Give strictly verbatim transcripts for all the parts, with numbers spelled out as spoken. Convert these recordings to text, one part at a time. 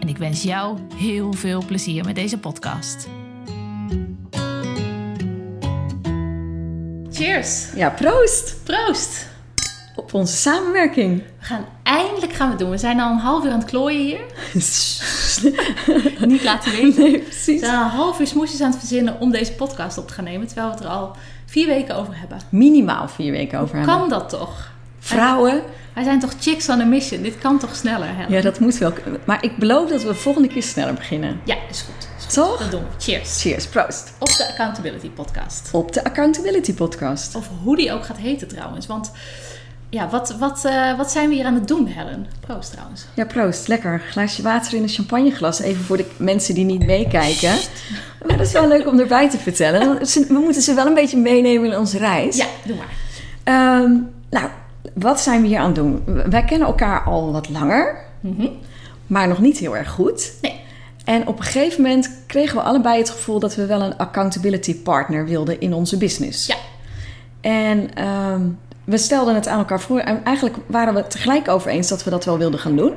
En ik wens jou heel veel plezier met deze podcast. Cheers! Ja, proost! Proost! Op onze samenwerking. We gaan eindelijk gaan we het doen. We zijn al een half uur aan het klooien hier. Niet laten weten. Nee, precies. We zijn al een half uur smoesjes aan het verzinnen om deze podcast op te gaan nemen. Terwijl we het er al vier weken over hebben. Minimaal vier weken over hebben. Kan dat toch? Vrouwen. Wij zijn toch chicks on a mission. Dit kan toch sneller, Helen? Ja, dat moet wel. Maar ik beloof dat we de volgende keer sneller beginnen. Ja, is goed. Is goed. Toch? Dat doen we. Cheers. Cheers, proost. Op de Accountability Podcast. Op de Accountability Podcast. Of hoe die ook gaat heten trouwens. Want ja, wat, wat, uh, wat zijn we hier aan het doen, Helen? Proost trouwens. Ja, proost. Lekker. Glaasje water in een champagneglas. Even voor de mensen die niet meekijken. Maar dat is wel leuk om erbij te vertellen. We moeten ze wel een beetje meenemen in onze reis. Ja, doe maar. Um, nou... Wat zijn we hier aan het doen? Wij kennen elkaar al wat langer, mm-hmm. maar nog niet heel erg goed. Nee. En op een gegeven moment kregen we allebei het gevoel dat we wel een accountability partner wilden in onze business. Ja. En um, we stelden het aan elkaar voor en eigenlijk waren we het tegelijk over eens dat we dat wel wilden gaan doen.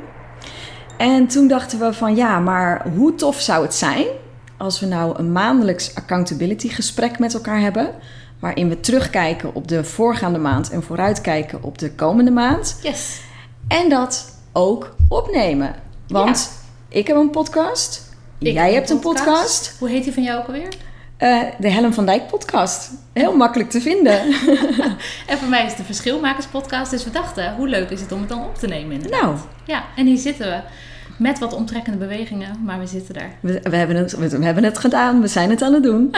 En toen dachten we van ja, maar hoe tof zou het zijn als we nou een maandelijks accountability gesprek met elkaar hebben, waarin we terugkijken op de voorgaande maand en vooruitkijken op de komende maand. Yes. En dat ook opnemen. Want ja. Ik heb een podcast. Ik jij hebt een podcast. podcast. Hoe heet die van jou ook alweer? Uh, de Helen van Dijk podcast. Heel makkelijk te vinden. En voor mij is het de Verschilmakers podcast. Dus we dachten, hoe leuk is het om het dan op te nemen inderdaad. Nou. Ja, en hier zitten we. Met wat omtrekkende bewegingen, maar we zitten daar. We, we, hebben het, we, we hebben het gedaan, we zijn het aan het doen.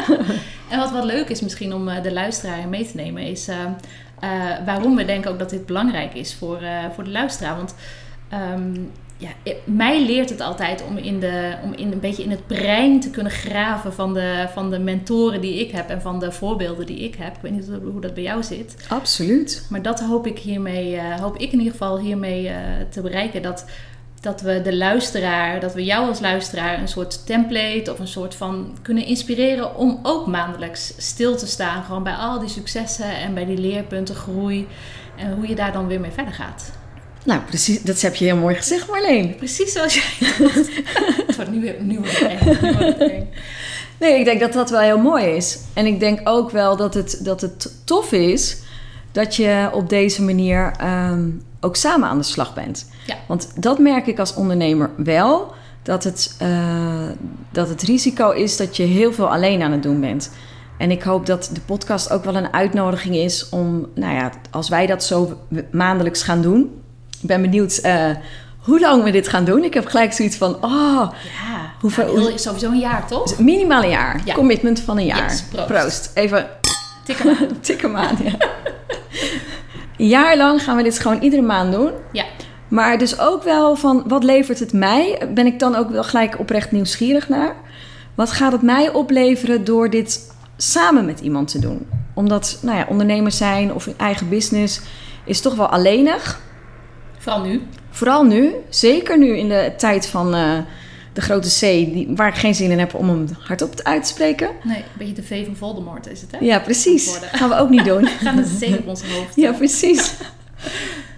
En wat wat leuk is misschien om de luisteraar mee te nemen, is uh, uh, waarom we denken ook dat dit belangrijk is voor, uh, voor de luisteraar. Want um, ja, mij leert het altijd om, in de, om in, een beetje in het brein te kunnen graven van de, van de mentoren die ik heb en van de voorbeelden die ik heb. Ik weet niet hoe dat bij jou zit. Absoluut. Maar dat hoop ik hiermee, uh, hoop ik in ieder geval hiermee uh, te bereiken, dat... Dat we de luisteraar, dat we jou als luisteraar een soort template of een soort van kunnen inspireren om ook maandelijks stil te staan. Gewoon bij al die successen en bij die leerpunten, groei en hoe je daar dan weer mee verder gaat. Nou, precies, dat heb je heel mooi gezegd, Marleen. Precies zoals jij doet. Het wordt nu weer opnieuw. Nee, ik denk dat dat wel heel mooi is. En ik denk ook wel dat het, dat het tof is dat je op deze manier... Um, ook samen aan de slag bent. Ja. Want dat merk ik als ondernemer wel... Dat het, uh, dat het risico is dat je heel veel alleen aan het doen bent. En ik hoop dat de podcast ook wel een uitnodiging is... om, nou ja, als wij dat zo maandelijks gaan doen... Ik ben benieuwd uh, hoe lang we dit gaan doen. Ik heb gelijk zoiets van... oh, ja, hoeveel, nou, is sowieso een jaar, toch? Minimaal een jaar. Ja. Commitment van een jaar. Yes, proost. proost. Even tik hem aan. Tik hem aan, ja. Een jaar lang gaan we dit gewoon iedere maand doen. Ja. Maar dus ook wel van, wat levert het mij? Ben ik dan ook wel gelijk oprecht nieuwsgierig naar. Wat gaat het mij opleveren door dit samen met iemand te doen? Omdat, nou ja, ondernemers zijn of een eigen business is toch wel alleenig. Vooral nu. Vooral nu. Zeker nu in de tijd van uh, de grote C, die, waar ik geen zin in heb om hem hardop uit te spreken. Nee, een beetje de V van Voldemort is het, hè? Ja, precies. Dat gaan we ook niet doen. We gaan het C op ons hoofd. Ja, precies.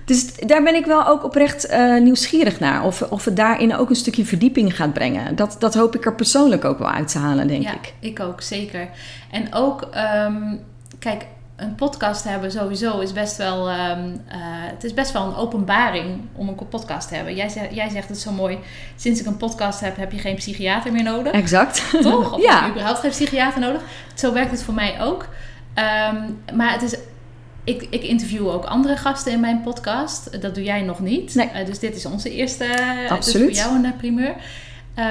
Dus daar ben ik wel ook oprecht uh, nieuwsgierig naar. Of, of het daarin ook een stukje verdieping gaat brengen. Dat, dat hoop ik er persoonlijk ook wel uit te halen, denk ja, ik. Ja, ik ook, zeker. En ook, um, kijk, een podcast hebben sowieso is best wel... Um, uh, het is best wel een openbaring om een podcast te hebben. Jij zegt, jij zegt het zo mooi. Sinds ik een podcast heb, heb je geen psychiater meer nodig. Exact. Toch? Of ja. Heb je überhaupt geen psychiater nodig. Zo werkt het voor mij ook. Um, maar het is... Ik, ik interview ook andere gasten in mijn podcast. Dat doe jij nog niet. Nee. Uh, dus dit is onze eerste... Absoluut. Dus voor jou een primeur.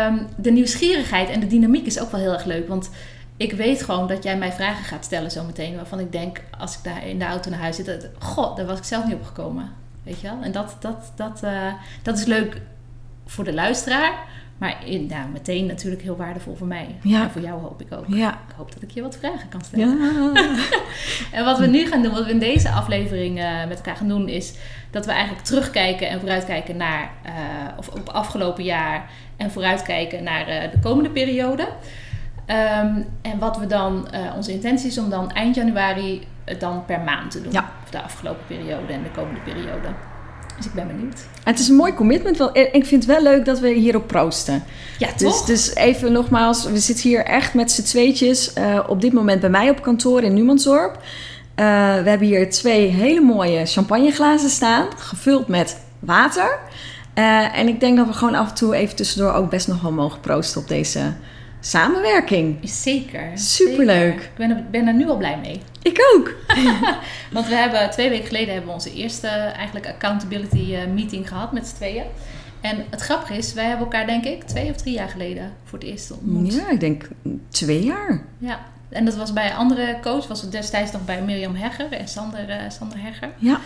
Um, de nieuwsgierigheid en de dynamiek is ook wel heel erg leuk. Want... Ik weet gewoon dat jij mij vragen gaat stellen zometeen... waarvan ik denk, als ik daar in de auto naar huis zit... Dat, god, daar was ik zelf niet op gekomen. Weet je wel? En dat, dat, dat, uh, dat is leuk voor de luisteraar... Maar in, nou, meteen natuurlijk heel waardevol voor mij. Ja. En voor jou hoop ik ook. Ja. Ik hoop dat ik je wat vragen kan stellen. Ja. En wat we nu gaan doen, wat we in deze aflevering uh, met elkaar gaan doen... is dat we eigenlijk terugkijken en vooruitkijken naar... Uh, of op afgelopen jaar en vooruitkijken naar uh, de komende periode. Um, en wat we dan... Uh, onze intentie is om dan eind januari het dan per maand te doen. Ja. Of de afgelopen periode en de komende periode. Dus ik ben benieuwd. Het is een mooi commitment. Wel, ik vind het wel leuk dat we hierop proosten. Ja, toch? Dus, dus even nogmaals, we zitten hier echt met z'n tweetjes. Uh, op dit moment bij mij op kantoor in Numansdorp. Uh, we hebben hier twee hele mooie champagneglazen staan. Gevuld met water. Uh, en ik denk dat we gewoon af en toe even tussendoor ook best nog wel mogen proosten op deze samenwerking. Zeker. Superleuk. Zeker. Ik ben er, ben er nu al blij mee. Ik ook. Want we hebben twee weken geleden hebben we onze eerste eigenlijk accountability meeting gehad met z'n tweeën. En het grappige is, wij hebben elkaar denk ik twee of drie jaar geleden voor het eerst ontmoet. Ja, ik denk twee jaar. Ja, en dat was bij een andere coach. Was het destijds nog bij Mirjam Hegger en Sander, uh, Sander Hegger. Ja.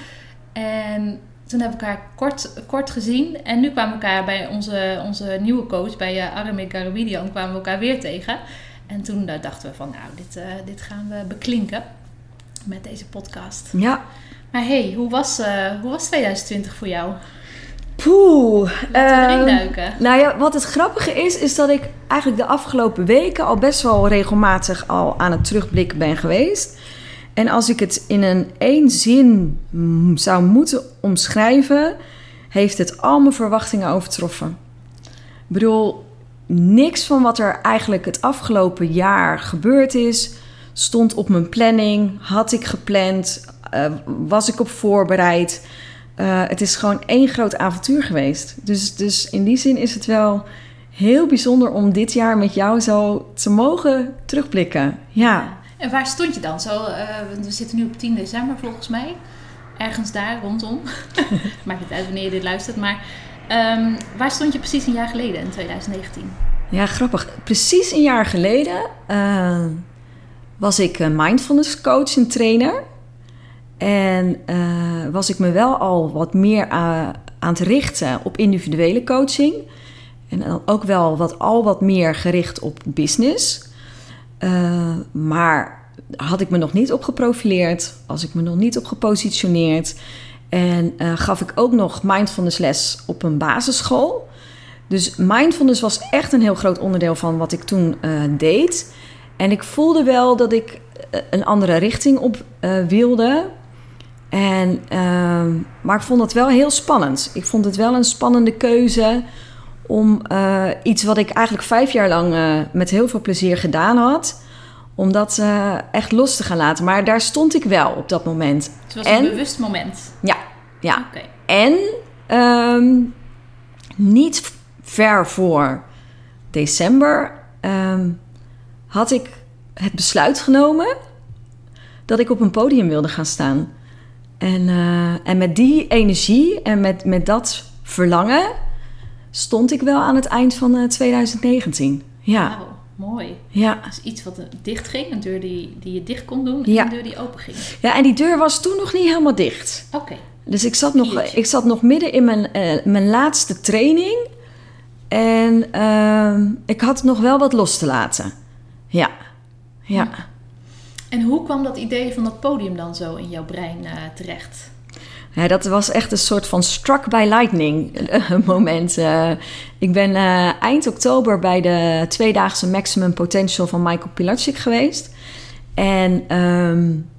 En toen hebben we elkaar kort, kort gezien. En nu kwamen we elkaar bij onze, onze nieuwe coach, bij uh, Aramik Arabidian, kwamen we elkaar weer tegen. En toen uh, dachten we van, nou, dit, uh, dit gaan we beklinken met deze podcast. Ja. Maar hey, hoe was, uh, hoe was twintig twintig voor jou? Poeh. Laten we erin duiken. Uh, nou ja, wat het grappige is, is dat ik eigenlijk de afgelopen weken al best wel regelmatig al aan het terugblikken ben geweest. En als ik het in een één zin zou moeten omschrijven, heeft het al mijn verwachtingen overtroffen. Ik bedoel, niks van wat er eigenlijk het afgelopen jaar gebeurd is, stond op mijn planning, had ik gepland, uh, was ik op voorbereid. Uh, het is gewoon één groot avontuur geweest. Dus, dus in die zin is het wel heel bijzonder om dit jaar met jou zo te mogen terugblikken. Ja. En waar stond je dan? Zo, uh, we zitten nu op tien december volgens mij. Ergens daar rondom. Maakt niet uit wanneer je dit luistert. Maar um, waar stond je precies een jaar geleden in twintig negentien? Ja, grappig. Precies een jaar geleden uh, was ik mindfulness coach en trainer. En uh, was ik me wel al wat meer uh, aan het richten op individuele coaching. En dan ook wel wat, al wat meer gericht op business. Uh, maar had ik me nog niet op geprofileerd, was ik me nog niet op gepositioneerd. En uh, gaf ik ook nog mindfulness les op een basisschool. Dus mindfulness was echt een heel groot onderdeel van wat ik toen uh, deed. En ik voelde wel dat ik uh, een andere richting op uh, wilde. En, uh, maar ik vond het wel heel spannend. Ik vond het wel een spannende keuze om uh, iets wat ik eigenlijk vijf jaar lang uh, met heel veel plezier gedaan had, om dat uh, echt los te gaan laten. Maar daar stond ik wel op dat moment. Het was en, een bewust moment? Ja. ja. Okay. En um, niet ver voor december um, had ik het besluit genomen dat ik op een podium wilde gaan staan. En, uh, en met die energie en met, met dat verlangen stond ik wel aan het eind van twintig negentien. Ja. Wauw, mooi. Ja. Dus iets wat dicht ging, een deur die, die je dicht kon doen en ja. een deur die open ging. Ja, en die deur was toen nog niet helemaal dicht. Oké. Okay. Dus ik zat, nog, ik zat nog midden in mijn, uh, mijn laatste training. En uh, ik had nog wel wat los te laten. Ja. ja. Hm. En hoe kwam dat idee van dat podium dan zo in jouw brein uh, terecht? Ja, dat was echt een soort van struck by lightning moment. Uh, ik ben uh, eind oktober bij de tweedaagse Maximum Potential van Michael Pilatschik geweest. En um,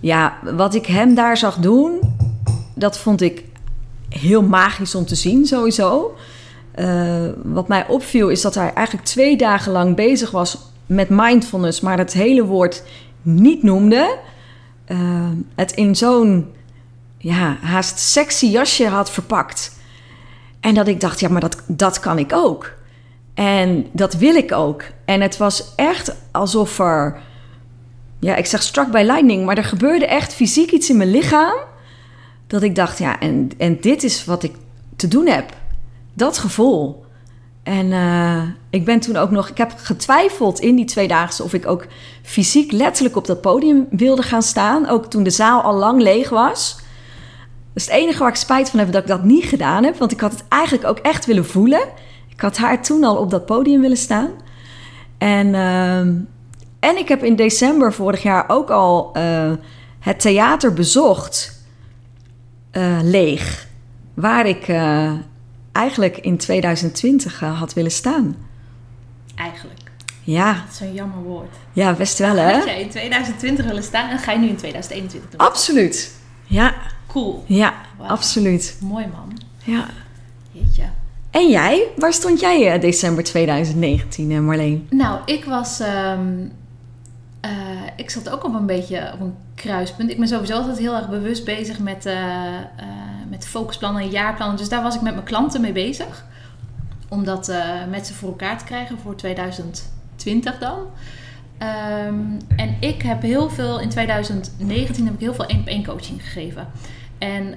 ja, wat ik hem daar zag doen, dat vond ik heel magisch om te zien sowieso. Uh, wat mij opviel is dat hij eigenlijk twee dagen lang bezig was met mindfulness, maar het hele woord niet noemde. Uh, het in zo'n ja, haast sexy jasje had verpakt. En dat ik dacht, ja, maar dat, dat kan ik ook. En dat wil ik ook. En het was echt alsof er, ja, ik zeg struck by lightning, maar er gebeurde echt fysiek iets in mijn lichaam. Dat ik dacht, ja, en, en dit is wat ik te doen heb. Dat gevoel. En uh, ik ben toen ook nog, ik heb getwijfeld in die tweedaagse of ik ook fysiek letterlijk op dat podium wilde gaan staan. Ook toen de zaal al lang leeg was. Dat is het enige waar ik spijt van heb, dat ik dat niet gedaan heb. Want ik had het eigenlijk ook echt willen voelen. Ik Ik had haar toen al op dat podium willen staan. En, uh, en ik heb in december vorig jaar ook al uh, het theater bezocht, uh, leeg. Waar ik uh, eigenlijk in twintig twintig uh, had willen staan. Eigenlijk. Ja. Dat is zo'n jammer woord. Ja, best wel, hè? Had jij in twintig twintig willen staan en ga je nu in twintig eenentwintig doen? Absoluut. Ja. Cool. Ja, wow. Absoluut. Mooi, man. Ja. Jeetje. En jij? Waar stond jij in december twintig negentien, Marleen? Nou, ik was... Um, uh, ik zat ook op een beetje op een kruispunt. Ik ben sowieso altijd heel erg bewust bezig met, uh, uh, met focusplannen en jaarplannen. Dus daar was ik met mijn klanten mee bezig. Om dat uh, met ze voor elkaar te krijgen voor twintig twintig dan. Um, en ik heb heel veel... In twintig negentien heb ik heel veel één-op-één coaching gegeven. En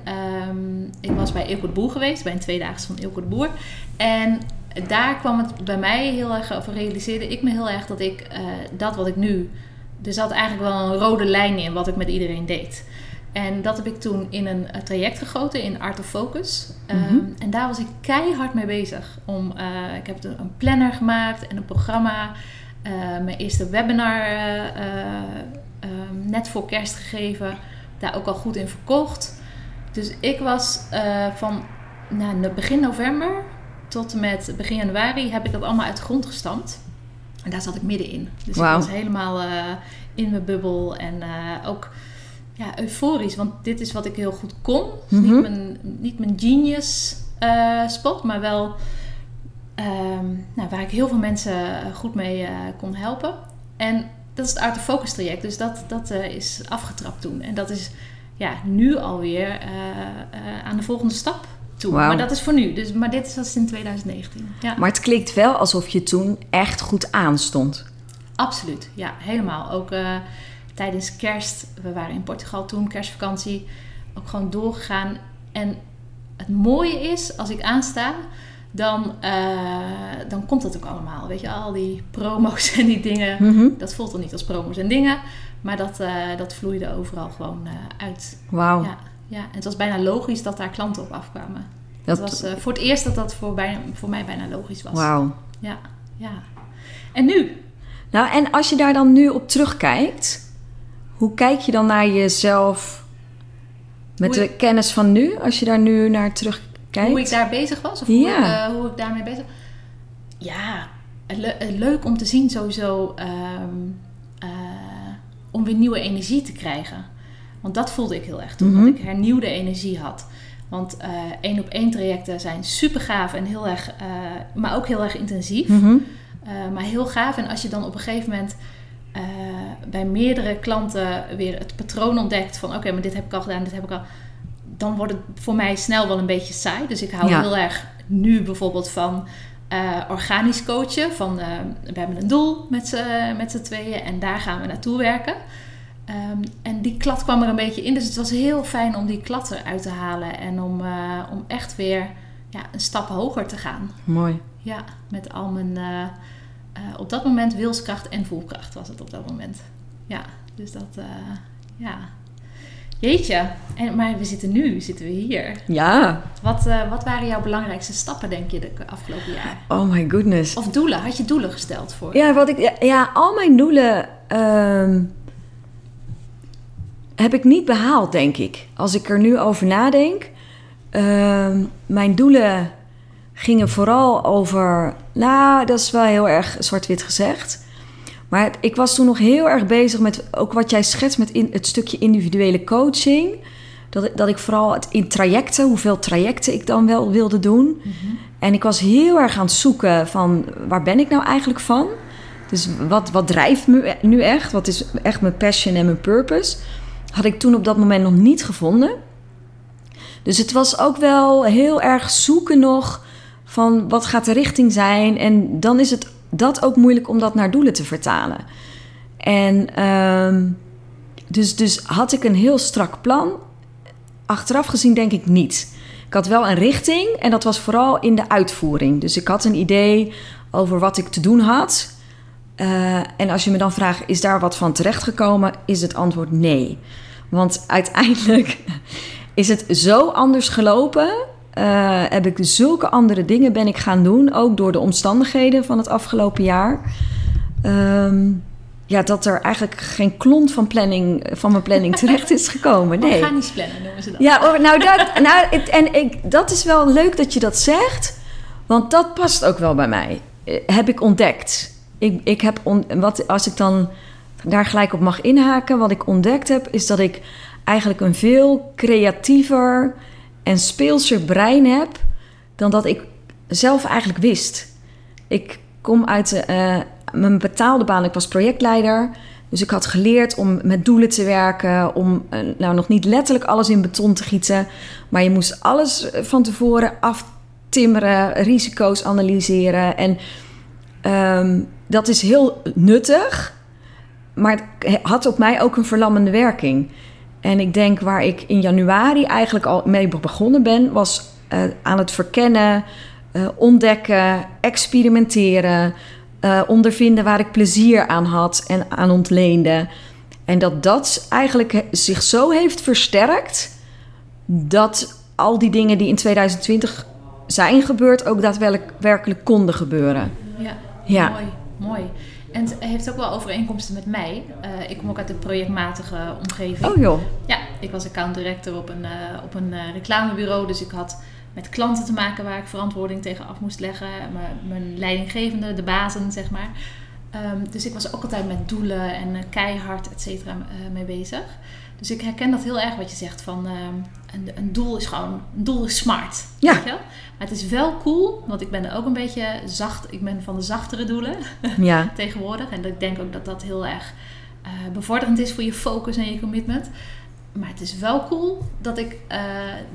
um, ik was bij Eelco de Boer geweest, bij een tweedaagse van Eelco de Boer. En daar kwam het bij mij heel erg, of realiseerde ik me heel erg dat ik uh, dat wat ik nu... Er zat eigenlijk wel een rode lijn in wat ik met iedereen deed. En dat heb ik toen in een traject gegoten in Art of Focus. Mm-hmm. Um, en daar was ik keihard mee bezig. Om, uh, ik heb een planner gemaakt en een programma. Uh, mijn eerste webinar uh, uh, net voor kerst gegeven. Daar ook al goed in verkocht. Dus ik was uh, van nou, begin november tot en met begin januari heb ik dat allemaal uit de grond gestampt. En daar zat ik middenin. Dus wow. Ik was helemaal uh, in mijn bubbel en uh, ook ja, euforisch. Want dit is wat ik heel goed kon. Dus mm-hmm. niet, mijn, niet mijn genius uh, spot, maar wel um, nou, waar ik heel veel mensen goed mee uh, kon helpen. En dat is het Art of Focus traject. Dus dat, dat uh, is afgetrapt toen. En dat is... Ja, nu alweer uh, uh, aan de volgende stap toe. Wow. Maar dat is voor nu. Dus, maar dit is als in twintig negentien. Ja. Maar het klinkt wel alsof je toen echt goed aanstond. Absoluut, ja, helemaal. Ook uh, tijdens kerst, we waren in Portugal toen, kerstvakantie, ook gewoon doorgegaan. En het mooie is, als ik aansta, dan, uh, dan komt dat ook allemaal. Weet je, al die promo's en die dingen, mm-hmm. dat voelt dan niet als promo's en dingen. Maar dat, uh, dat vloeide overal gewoon uh, uit. Wauw. Ja, ja. En het was bijna logisch dat daar klanten op afkwamen. Dat het was uh, voor het eerst dat dat voor, bijna, voor mij bijna logisch was. Wauw. Ja, ja. En nu? Nou, en als je daar dan nu op terugkijkt... Hoe kijk je dan naar jezelf met je... de kennis van nu? Als je daar nu naar terugkijkt? Hoe ik daar bezig was? Of ja. hoe, ik, uh, hoe ik daarmee bezig was? Ja, le- leuk om te zien sowieso... Um, uh, om weer nieuwe energie te krijgen. Want dat voelde ik heel erg toen. Mm-hmm. Dat ik hernieuwde energie had. Want uh, één op één trajecten zijn super gaaf. En heel erg, uh, maar ook heel erg intensief. Mm-hmm. Uh, maar heel gaaf. En als je dan op een gegeven moment... Uh, bij meerdere klanten weer het patroon ontdekt. Van oké, okay, maar dit heb ik al gedaan. Dit heb ik al. Dan wordt het voor mij snel wel een beetje saai. Dus ik hou ja. heel erg nu bijvoorbeeld van... Uh, organisch coachen. Van, uh, we hebben een doel met z'n, met z'n tweeën. En daar gaan we naartoe werken. Um, en die klad kwam er een beetje in. Dus het was heel fijn om die klad eruit te halen. En om, uh, om echt weer ja, een stap hoger te gaan. Mooi. Ja, met al mijn... Uh, uh, op dat moment wilskracht en voelkracht was het op dat moment. Ja, dus dat... Uh, ja. Jeetje. En, maar we zitten nu, zitten we hier. Ja. Wat, uh, wat waren jouw belangrijkste stappen, denk je, de afgelopen jaar? Oh my goodness. Of doelen. Had je doelen gesteld voor? Ja, wat ik, ja, ja al mijn doelen uh, heb ik niet behaald, denk ik. Als ik er nu over nadenk. Uh, mijn doelen gingen vooral over... Nou, dat is wel heel erg zwart-wit gezegd. Maar ik was toen nog heel erg bezig met ook wat jij schetst met in, het stukje individuele coaching. Dat, dat ik vooral het in trajecten, hoeveel trajecten ik dan wel wilde doen. Mm-hmm. En ik was heel erg aan het zoeken van waar ben ik nou eigenlijk van? Dus wat, wat drijft me nu echt? Wat is echt mijn passion en mijn purpose? Had ik toen op dat moment nog niet gevonden. Dus het was ook wel heel erg zoeken nog van wat gaat de richting zijn? En dan is het dat ook moeilijk om dat naar doelen te vertalen. En um, dus, dus had ik een heel strak plan? Achteraf gezien denk ik niet. Ik had wel een richting en dat was vooral in de uitvoering. Dus ik had een idee over wat ik te doen had. Uh, en als je me dan vraagt, is daar wat van terechtgekomen? Is het antwoord nee. Want uiteindelijk is het zo anders gelopen... Uh, heb ik zulke andere dingen ben ik gaan doen, ook door de omstandigheden van het afgelopen jaar. Um, ja, dat er eigenlijk geen klont van, planning, van mijn planning terecht is gekomen. Nee. Organisch plannen noemen ze dat. Ja, nou, dat, nou het, en ik, dat is wel leuk dat je dat zegt, want dat past ook wel bij mij. Heb ik ontdekt. Ik, ik heb on, wat, als ik dan daar gelijk op mag inhaken, wat ik ontdekt heb, is dat ik eigenlijk een veel creatiever en speelser brein heb dan dat ik zelf eigenlijk wist. Ik kom uit uh, mijn betaalde baan. Ik was projectleider. Dus ik had geleerd om met doelen te werken. Om uh, nou nog niet letterlijk alles in beton te gieten. Maar je moest alles van tevoren aftimmeren. Risico's analyseren. En um, dat is heel nuttig. Maar het had op mij ook een verlammende werking. En ik denk waar ik in januari eigenlijk al mee begonnen ben, was uh, aan het verkennen, uh, ontdekken, experimenteren, uh, ondervinden waar ik plezier aan had en aan ontleende. En dat dat eigenlijk zich zo heeft versterkt dat al die dingen die in tweeduizend twintig zijn gebeurd ook daadwerkelijk konden gebeuren. Ja, ja. Mooi, mooi. En het heeft ook wel overeenkomsten met mij. Uh, ik kom ook uit een projectmatige omgeving. Oh joh. Ja, ik was account director op een, uh, op een uh, reclamebureau. Dus ik had met klanten te maken waar ik verantwoording tegen af moest leggen. M- mijn leidinggevende, de bazen, zeg maar. Um, dus ik was ook altijd met doelen en uh, keihard, et cetera, uh, mee bezig. Dus ik herken dat heel erg wat je zegt van uh, een, een doel is gewoon, een doel is smart. Ja. Weet je wel? Maar het is wel cool, want ik ben er ook een beetje zacht, ik ben van de zachtere doelen ja. tegenwoordig. En ik denk ook dat dat heel erg uh, bevorderend is voor je focus en je commitment. Maar het is wel cool dat ik uh,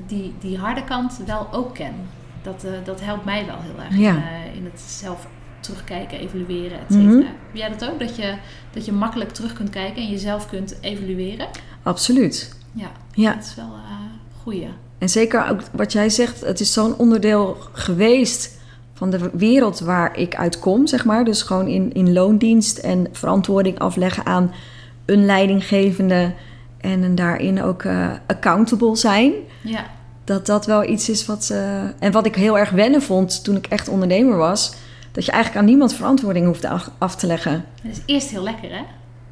die, die harde kant wel ook ken. Dat, uh, dat helpt mij wel heel erg ja. in, uh, in het zelf terugkijken, evalueren, et cetera. Mm-hmm. Heb jij dat ook? Dat je, dat je makkelijk terug kunt kijken en jezelf kunt evalueren? Absoluut. Ja, ja. Dat is wel een uh, goeie. En zeker ook wat jij zegt, het is zo'n onderdeel geweest van de wereld waar ik uit kom, zeg maar. Dus gewoon in, in loondienst en verantwoording afleggen aan een leidinggevende en daarin ook uh, accountable zijn. Ja. Dat dat wel iets is wat... Uh, en wat ik heel erg wennen vond toen ik echt ondernemer was, dat je eigenlijk aan niemand verantwoording hoeft af te leggen. Dat is eerst heel lekker, hè?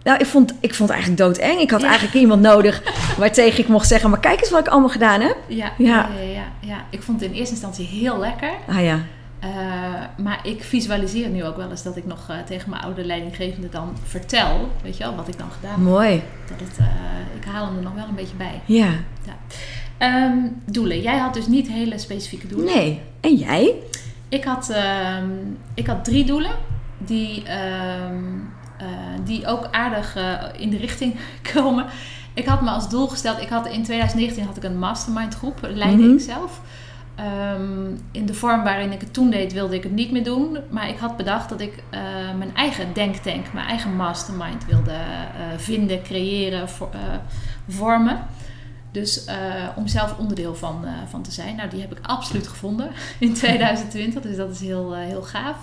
Nou, ik vond, ik vond het eigenlijk doodeng. Ik had ja. eigenlijk iemand nodig waartegen ik mocht zeggen, maar kijk eens wat ik allemaal gedaan heb. Ja, ja. ja, ja, ja, ja. Ik vond het in eerste instantie heel lekker. Ah ja. Uh, maar ik visualiseer nu ook wel eens dat ik nog uh, tegen mijn oude leidinggevende dan vertel, weet je wel, wat ik dan gedaan heb. Mooi. Dat het, uh, ik haal hem er nog wel een beetje bij. Ja. ja. Um, doelen. Jij had dus niet hele specifieke doelen. Nee. En jij? Ik had, uh, ik had drie doelen die... Uh, Uh, die ook aardig uh, in de richting komen. Ik had me als doel gesteld... Ik had, in twintig negentien had ik een mastermind groep. Leidde mm-hmm. ik zelf. Um, in de vorm waarin ik het toen deed, wilde ik het niet meer doen. Maar ik had bedacht dat ik uh, mijn eigen denktank, mijn eigen mastermind wilde uh, vinden, creëren, vo- uh, vormen. Dus uh, om zelf onderdeel van, uh, van te zijn. Nou, die heb ik absoluut gevonden in twintig twintig. Dus dat is heel, uh, heel gaaf.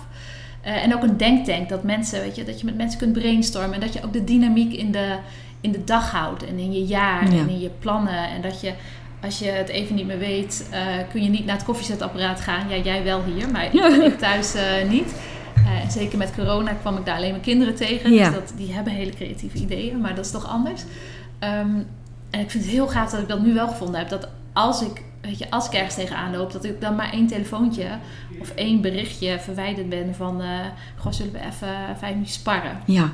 Uh, en ook een denktank, dat mensen, weet je, dat je met mensen kunt brainstormen. En dat je ook de dynamiek in de, in de dag houdt. En in je jaar ja. en in je plannen. En dat je, als je het even niet meer weet, uh, kun je niet naar het koffiezetapparaat gaan. Ja, jij wel hier, maar ja. ik, ik thuis uh, niet. Uh, en zeker met corona kwam ik daar alleen mijn kinderen tegen. Ja. Dus dat, die hebben hele creatieve ideeën, maar dat is toch anders. Um, en ik vind het heel gaaf dat ik dat nu wel gevonden heb. Dat als ik... Weet je, als ik ergens tegenaan loop, dat ik dan maar één telefoontje of één berichtje verwijderd ben van... Uh, goh, zullen we even vijf minuten sparren? Ja.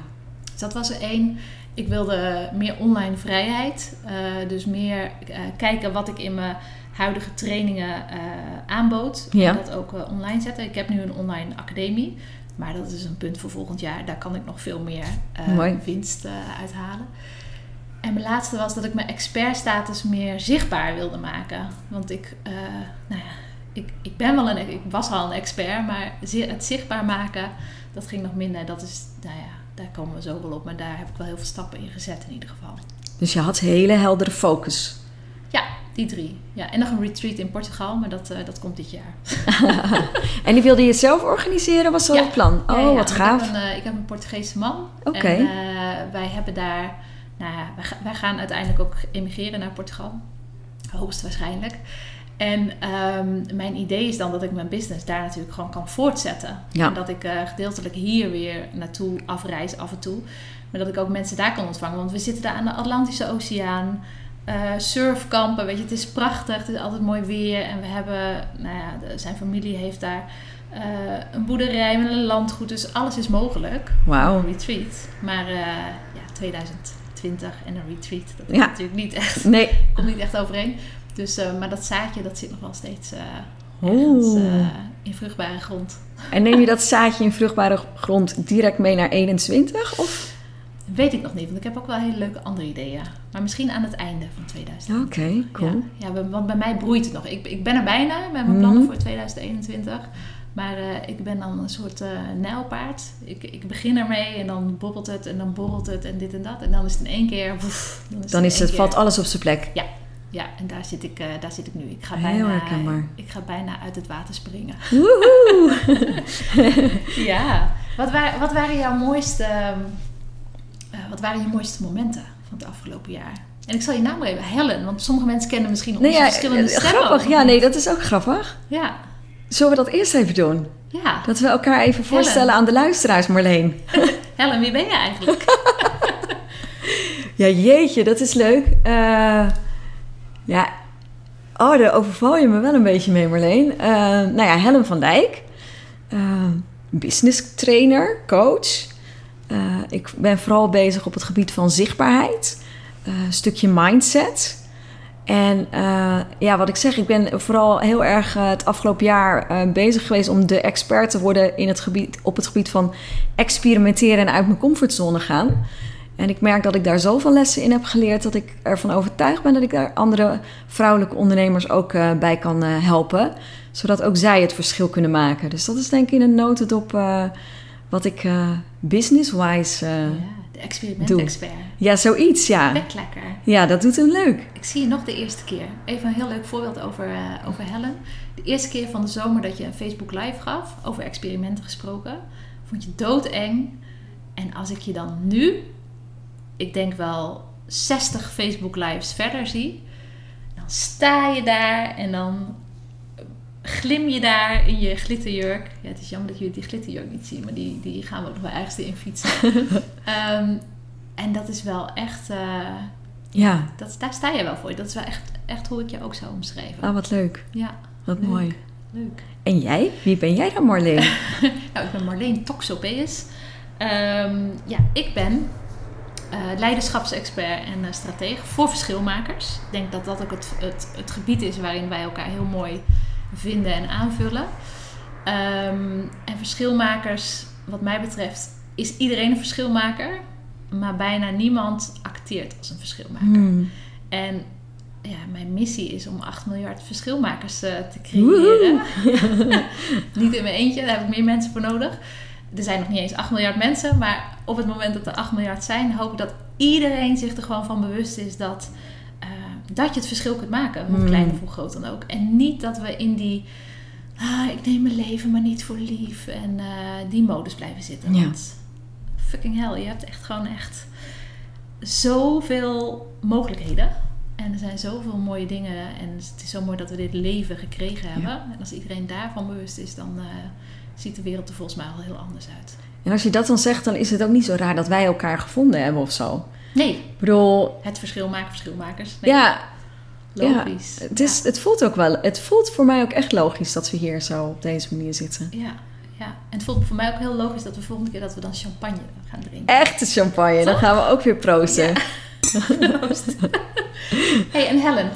Dus dat was er één. Ik wilde meer online vrijheid. Uh, dus meer uh, kijken wat ik in mijn huidige trainingen uh, aanbood. Ja. En dat ook uh, online zetten. Ik heb nu een online academie. Maar dat is een punt voor volgend jaar. Daar kan ik nog veel meer uh, winst uh, uithalen. En mijn laatste was dat ik mijn expertstatus meer zichtbaar wilde maken. Want ik, uh, nou ja, ik, ik, ben wel een, ik was al een expert, maar het zichtbaar maken, dat ging nog minder. Dat is, nou ja, daar komen we zo wel op, maar daar heb ik wel heel veel stappen in gezet in ieder geval. Dus je had hele heldere focus. Ja, die drie. Ja, en nog een retreat in Portugal, maar dat, uh, dat komt dit jaar. En die wilde je zelf organiseren, was zo ja. het plan? Oh, ja, ja, wat gaaf. Ik heb een, ik heb een Portugese man. Oké. Okay. En uh, wij hebben daar... Nou ja, wij gaan uiteindelijk ook emigreren naar Portugal. Hoogstwaarschijnlijk. En um, mijn idee is dan dat ik mijn business daar natuurlijk gewoon kan voortzetten. Ja. En dat ik uh, gedeeltelijk hier weer naartoe afreis af en toe. Maar dat ik ook mensen daar kan ontvangen. Want we zitten daar aan de Atlantische Oceaan. Uh, surfkampen, weet je, het is prachtig. Het is altijd mooi weer. En we hebben, nou ja, de, zijn familie heeft daar uh, een boerderij met een landgoed. Dus alles is mogelijk. Wauw. Een retreat. Maar uh, ja, twintig twintig en een retreat. Dat ja. natuurlijk niet echt, nee. komt niet echt overeen. Dus, uh, maar dat zaadje, dat zit nog wel steeds uh, ergens, uh, in vruchtbare grond. En neem je dat zaadje in vruchtbare grond direct mee naar eenentwintig? Of? Weet ik nog niet, want ik heb ook wel hele leuke andere ideeën. Maar misschien aan het einde van tweeduizend. Oké, okay, cool. Ja, ja, want bij mij broeit het nog. Ik, ik ben er bijna met mijn plannen mm. voor tweeduizend eenentwintig. Maar uh, ik ben dan een soort uh, nijlpaard. Ik, ik begin ermee en dan bobbelt het en dan borrelt het en dit en dat. En dan is het in één keer... Poof, dan is dan het, is het keer, valt alles op zijn plek. Ja. Ja, en daar zit ik, uh, daar zit ik nu. Ik ga, bijna, ik ga bijna uit het water springen. Woehoe! Ja. Wat, wa- wat waren jouw mooiste... Uh, wat waren je mooiste momenten van het afgelopen jaar? En ik zal je naam maar even... Helen, want sommige mensen kennen misschien onze nee, ja, verschillende stemmen. Grappig. Ja, nee, dat is ook grappig. Ja. Zullen we dat eerst even doen? Ja. Dat we elkaar even Helen. voorstellen aan de luisteraars, Marleen. Helen, wie ben je eigenlijk? Ja, jeetje, dat is leuk. Uh, Ja, oh, daar overval je me wel een beetje mee, Marleen. Uh, nou ja, Helen van Dijk. Uh, business trainer, coach. Uh, ik ben vooral bezig op het gebied van zichtbaarheid. Uh, stukje mindset. En uh, ja, wat ik zeg, ik ben vooral heel erg uh, het afgelopen jaar uh, bezig geweest... om de expert te worden in het gebied, op het gebied van experimenteren en uit mijn comfortzone gaan... En ik merk dat ik daar zoveel lessen in heb geleerd... dat ik ervan overtuigd ben dat ik daar andere vrouwelijke ondernemers ook uh, bij kan uh, helpen. Zodat ook zij het verschil kunnen maken. Dus dat is denk ik in een notendop uh, wat ik uh, business-wise uh, ja, de experiment-expert. Ja, zoiets, ja. Lekker. Ja, dat doet hem leuk. Ik zie je nog de eerste keer. Even een heel leuk voorbeeld over, uh, over Helen. De eerste keer van de zomer dat je een Facebook Live gaf... over experimenten gesproken. Vond je doodeng. En als ik je dan nu... ik denk wel zestig Facebook Lives verder zie. Dan sta je daar en dan glim je daar in je glitterjurk. Ja, het is jammer dat jullie die glitterjurk niet zien, maar die, die gaan we nog wel ergens in fietsen. um, en dat is wel echt... Uh, ja. Dat, daar sta je wel voor. Dat is wel echt, echt hoe ik je ook zou omschrijven. Ah, oh, wat leuk. Ja. Wat leuk. Mooi. Leuk. En jij? Wie ben jij dan, Marleen? Nou, ik ben Marleen Toxopeus. Um, ja, ik ben... Uh, leiderschapsexpert en uh, stratege voor verschilmakers. Ik denk dat dat ook het, het, het gebied is waarin wij elkaar heel mooi vinden en aanvullen. Um, en verschilmakers, wat mij betreft, is iedereen een verschilmaker. Maar bijna niemand acteert als een verschilmaker. Mm. En ja, mijn missie is om acht miljard verschilmakers uh, te creëren. Niet in mijn eentje, daar heb ik meer mensen voor nodig. Er zijn nog niet eens acht miljard mensen, maar op het moment dat er acht miljard zijn, hoop ik dat iedereen zich er gewoon van bewust is dat, uh, dat je het verschil kunt maken, hoe klein of hoe groot dan ook. En niet dat we in die, ah, ik neem mijn leven maar niet voor lief en uh, die modus blijven zitten. Ja. Want fucking hell, je hebt echt gewoon echt zoveel mogelijkheden. En er zijn zoveel mooie dingen en het is zo mooi dat we dit leven gekregen hebben. Ja. En als iedereen daarvan bewust is, dan... Uh, ziet de wereld er volgens mij al heel anders uit. En als je dat dan zegt, dan is het ook niet zo raar dat wij elkaar gevonden hebben of zo. Nee. Ik bedoel... Het verschil maken, verschilmakers. Nee. Ja. Logisch. Ja, het, is, ja. het voelt ook wel... Het voelt voor mij ook echt logisch dat we hier zo op deze manier zitten. Ja. Ja. En het voelt voor mij ook heel logisch dat we volgende keer dat we dan champagne gaan drinken. Echte champagne. Toch? Dan gaan we ook weer proosten. Ja. Proost. Hey, en Helen.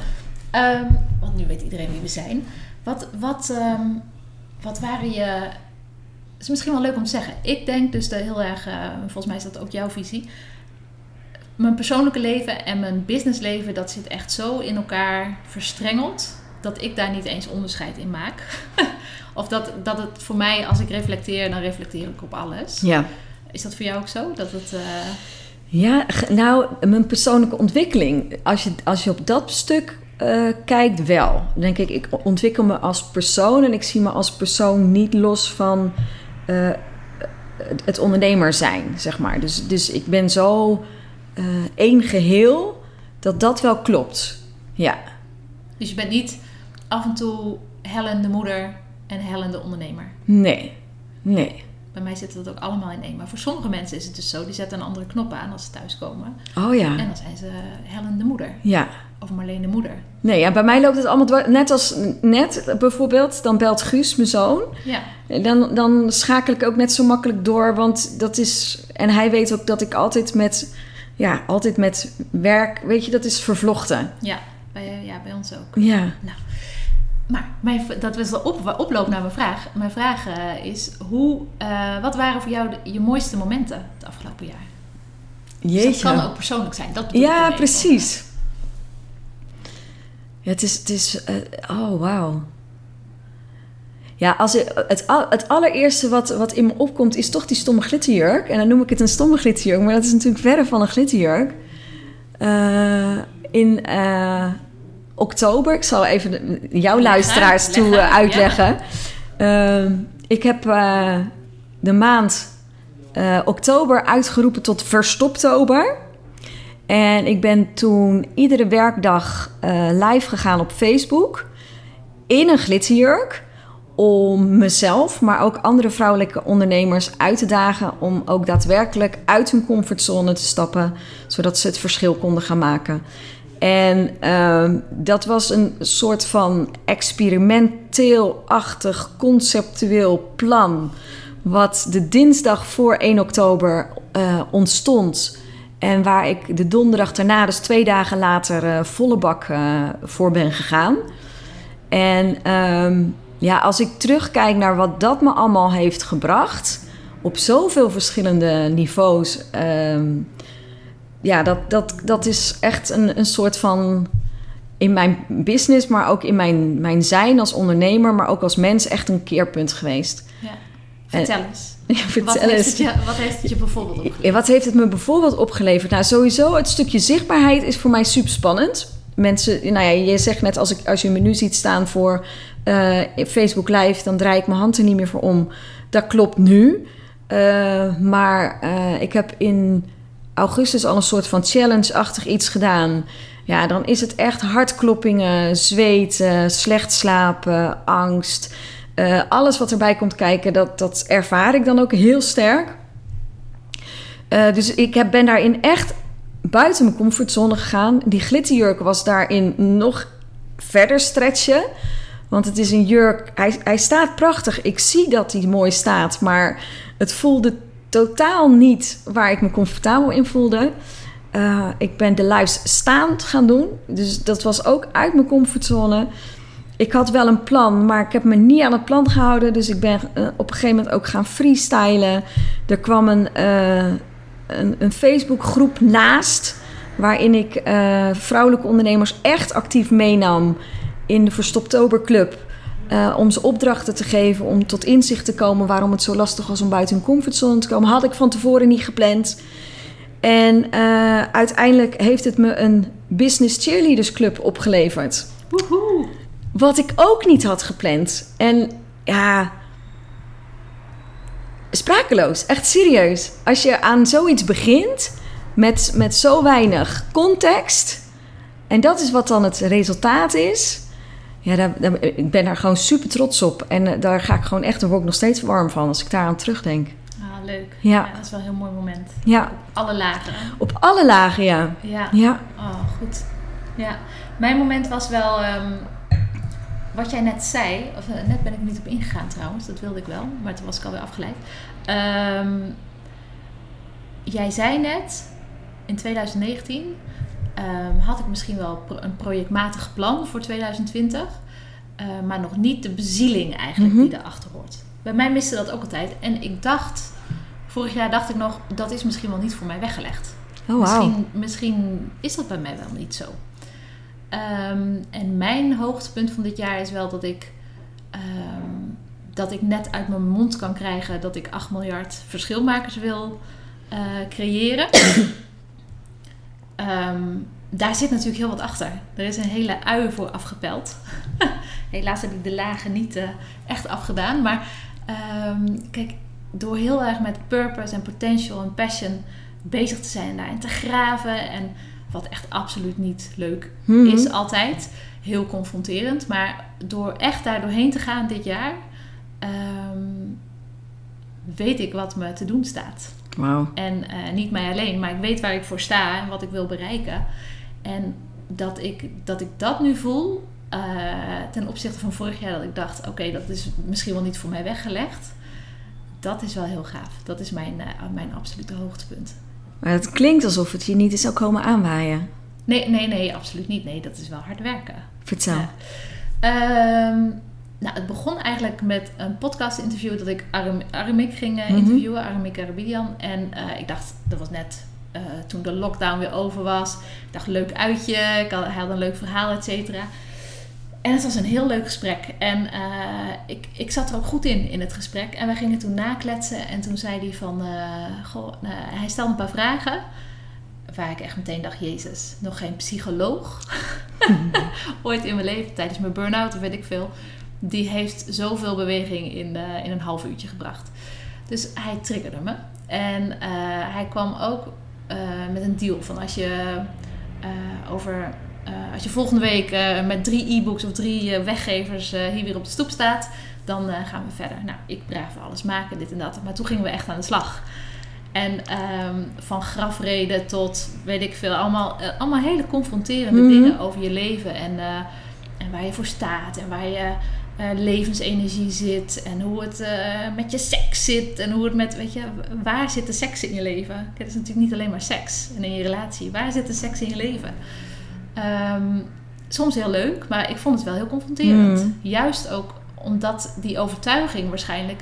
Um, want nu weet iedereen wie we zijn. Wat, wat, um, wat waren je... Het is misschien wel leuk om te zeggen. Ik denk dus de heel erg... Uh, volgens mij is dat ook jouw visie. Mijn persoonlijke leven en mijn businessleven... dat zit echt zo in elkaar verstrengeld... dat ik daar niet eens onderscheid in maak. Of dat, dat het voor mij... als ik reflecteer, dan reflecteer ik op alles. Ja. Is dat voor jou ook zo? Dat het... Uh... Ja, nou... mijn persoonlijke ontwikkeling... als je, als je op dat stuk... Uh, kijkt wel. Denk ik, ik ontwikkel me als persoon... en ik zie me als persoon niet los van... Uh, het ondernemer zijn, zeg maar. Dus, dus ik ben zo uh, één geheel... dat dat wel klopt. Ja. Dus je bent niet af en toe Helen de moeder en Helen de ondernemer. Nee, nee. Bij mij zit dat ook allemaal in één. Maar voor sommige mensen is het dus zo. Die zetten een andere knop aan als ze thuiskomen. Oh ja. En dan zijn ze Helen de moeder. Ja. Of Marleen de moeder. Nee, ja, bij mij loopt het allemaal dwars. Net als net bijvoorbeeld. Dan belt Guus, mijn zoon. Ja. Dan, dan schakel ik ook net zo makkelijk door. Want dat is... En hij weet ook dat ik altijd met... Ja, altijd met werk... Weet je, dat is vervlochten. Ja, bij, ja, bij ons ook. Ja. Nou. Maar mijn, dat was de op, oploop naar mijn vraag. Mijn vraag uh, is, hoe, uh, wat waren voor jou de, je mooiste momenten het afgelopen jaar? Jeetje. Dus dat kan ook persoonlijk zijn. Dat ja, ik precies. Ja, het is... Het is uh, oh, wauw. Ja, als je, het, het allereerste wat, wat in me opkomt is toch die stomme glitterjurk. En dan noem ik het een stomme glitterjurk. Maar dat is natuurlijk verre van een glitterjurk. Uh, in... Uh, oktober, ik zal even jouw luisteraars ja, toe leggen, uitleggen. Ja. Uh, ik heb uh, de maand uh, oktober uitgeroepen tot Verstoptober. En ik ben toen iedere werkdag uh, live gegaan op Facebook. In een glitterjurk. Om mezelf, maar ook andere vrouwelijke ondernemers uit te dagen. Om ook daadwerkelijk uit hun comfortzone te stappen. Zodat ze het verschil konden gaan maken. En uh, dat was een soort van experimenteel-achtig, conceptueel plan... wat de dinsdag voor één oktober uh, ontstond. En waar ik de donderdag daarna, dus twee dagen later, uh, volle bak uh, voor ben gegaan. En uh, ja, als ik terugkijk naar wat dat me allemaal heeft gebracht... op zoveel verschillende niveaus... Uh, Ja, dat, dat, dat is echt een, een soort van... in mijn business, maar ook in mijn, mijn zijn als ondernemer... maar ook als mens echt een keerpunt geweest. Ja. Vertel en, eens. Ja, vertel wat, eens. Heeft het je, wat heeft het je bijvoorbeeld opgeleverd? Ja, wat heeft het me bijvoorbeeld opgeleverd? Nou, sowieso het stukje zichtbaarheid is voor mij super spannend. Mensen, nou ja, je zegt net als, ik, als je een menu ziet staan voor uh, Facebook Live... dan draai ik mijn hand er niet meer voor om. Dat klopt nu. Uh, maar uh, ik heb in... augustus al een soort van challenge-achtig iets gedaan. Ja, dan is het echt hartkloppingen, zweten, slecht slapen, angst. Uh, alles wat erbij komt kijken, dat, dat ervaar ik dan ook heel sterk. Uh, dus ik heb, ben daarin echt buiten mijn comfortzone gegaan. Die glitterjurk was daarin nog verder stretchen. Want het is een jurk, hij, hij staat prachtig. Ik zie dat hij mooi staat, maar het voelde... totaal niet waar ik me comfortabel in voelde. Uh, ik ben de lives staand gaan doen. Dus dat was ook uit mijn comfortzone. Ik had wel een plan, maar ik heb me niet aan het plan gehouden. Dus ik ben uh, op een gegeven moment ook gaan freestylen. Er kwam een, uh, een, een Facebookgroep naast... waarin ik uh, vrouwelijke ondernemers echt actief meenam... in de Verstoptoberclub... Uh, om ze opdrachten te geven, om tot inzicht te komen... waarom het zo lastig was om buiten hun comfortzone te komen... had ik van tevoren niet gepland. En uh, uiteindelijk heeft het me een Business Cheerleaders Club opgeleverd. Woehoe. Wat ik ook niet had gepland. En ja... sprakeloos, echt serieus. Als je aan zoiets begint met, met zo weinig context... en dat is wat dan het resultaat is... Ja, daar, daar, ik ben daar gewoon super trots op. En uh, daar ga ik gewoon echt, daar word ik nog steeds warm van als ik daaraan terugdenk. Ah, leuk. Ja. Ja, dat is wel een heel mooi moment. Ja. Op alle lagen. Op alle lagen, ja. Ja. Ja. Oh, goed. Ja. Mijn moment was wel, um, wat jij net zei, of uh, net ben ik niet op ingegaan trouwens, dat wilde ik wel, maar toen was ik alweer afgeleid. Um, jij zei net, in twintig negentien... Um, had ik misschien wel pro- een projectmatig plan voor twintig twintig. Uh, maar nog niet de bezieling eigenlijk mm-hmm. die erachter hoort. Bij mij miste dat ook altijd. En ik dacht, vorig jaar dacht ik nog, dat is misschien wel niet voor mij weggelegd. Oh, wow. misschien, misschien is dat bij mij wel niet zo. Um, en mijn hoogtepunt van dit jaar is wel dat ik... Um, dat ik net uit mijn mond kan krijgen dat ik acht miljard verschilmakers wil uh, creëren... Um, daar zit natuurlijk heel wat achter. Er is een hele ui voor afgepeld. Helaas heb ik de lagen niet uh, echt afgedaan. Maar um, kijk, door heel erg met purpose en potential en passion bezig te zijn. En daarin te graven en Wat echt absoluut niet leuk mm-hmm. is altijd. Heel confronterend. Maar door echt daar doorheen te gaan dit jaar... Um, weet ik wat me te doen staat. Wow. En uh, niet mij alleen, maar ik weet waar ik voor sta en wat ik wil bereiken. En dat ik dat, ik dat nu voel... Uh, ten opzichte van vorig jaar dat ik dacht... oké, okay, dat is misschien wel niet voor mij weggelegd. Dat is wel heel gaaf. Dat is mijn, uh, mijn absolute hoogtepunt. Maar het klinkt alsof het je niet is ook komen aanwaaien. Nee, nee, nee, absoluut niet. Nee, dat is wel hard werken. Vertel. Ja. Um, nou, het begon eigenlijk met een podcast-interview... dat ik Aram- Aramik ging uh, interviewen, mm-hmm. Aramik Arabidian. En uh, ik dacht, dat was net... Uh, toen de lockdown weer over was. Ik dacht, leuk uitje. Ik had, hij had een leuk verhaal, et cetera. En het was een heel leuk gesprek. En uh, ik, ik zat er ook goed in, in het gesprek. En wij gingen toen nakletsen. En toen zei hij van... Uh, goh, uh, hij stelde een paar vragen... waar ik echt meteen dacht... Jezus, nog geen psycholoog. Mm-hmm. Ooit in mijn leven, tijdens mijn burn-out of weet ik veel... die heeft zoveel beweging in, uh, in een half uurtje gebracht. Dus hij triggerde me. En uh, hij kwam ook uh, met een deal van... als je uh, over... Uh, als je volgende week uh, met drie e-books of drie uh, weggevers uh, hier weer op de stoep staat, dan uh, gaan we verder. Nou, ik braaf alles maken, dit en dat. Maar toen gingen we echt aan de slag. En um, van grafreden tot, weet ik veel, allemaal, uh, allemaal hele confronterende mm-hmm. dingen over je leven. En, uh, en waar je voor staat en waar je uh, levensenergie zit. En hoe het uh, met je seks zit. En hoe het met, weet je, waar zit de seks in je leven? Kijk, dat is natuurlijk niet alleen maar seks en in je relatie. Waar zit de seks in je leven? Um, soms heel leuk, maar ik vond het wel heel confronterend. Mm. Juist ook omdat die overtuiging waarschijnlijk...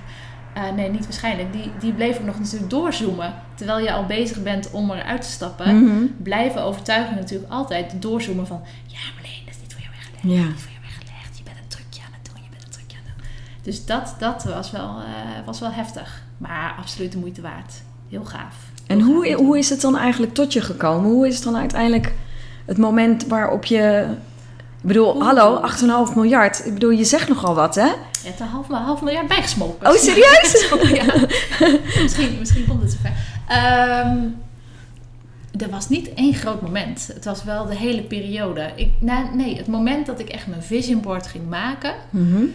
Uh, nee, niet waarschijnlijk. Die, die bleef ook nog natuurlijk doorzoomen. Terwijl je al bezig bent om eruit te stappen... Mm-hmm. blijven overtuigingen natuurlijk altijd doorzoomen van... ja, maar nee, dat is niet voor jou weggelegd. Ja. Dat is niet voor jou weggelegd. Je bent een trucje aan het doen. Je bent een trucje aan het doen. Dus dat, dat was, wel, uh, was wel heftig. Maar absoluut de moeite waard. Heel gaaf. Heel en gaaf hoe, hoe is het dan eigenlijk tot je gekomen? Hoe is het dan uiteindelijk... Het moment waarop je... Ik bedoel, Oeh. hallo, acht komma vijf miljard. Ik bedoel, je zegt nogal wat, hè? Je hebt er half, half miljard bijgesmolken. Oh, serieus? ja. misschien, misschien komt het zover. Um, er was niet één groot moment. Het was wel de hele periode. Ik, nou, nee, het moment dat ik echt mijn vision board ging maken... Mm-hmm.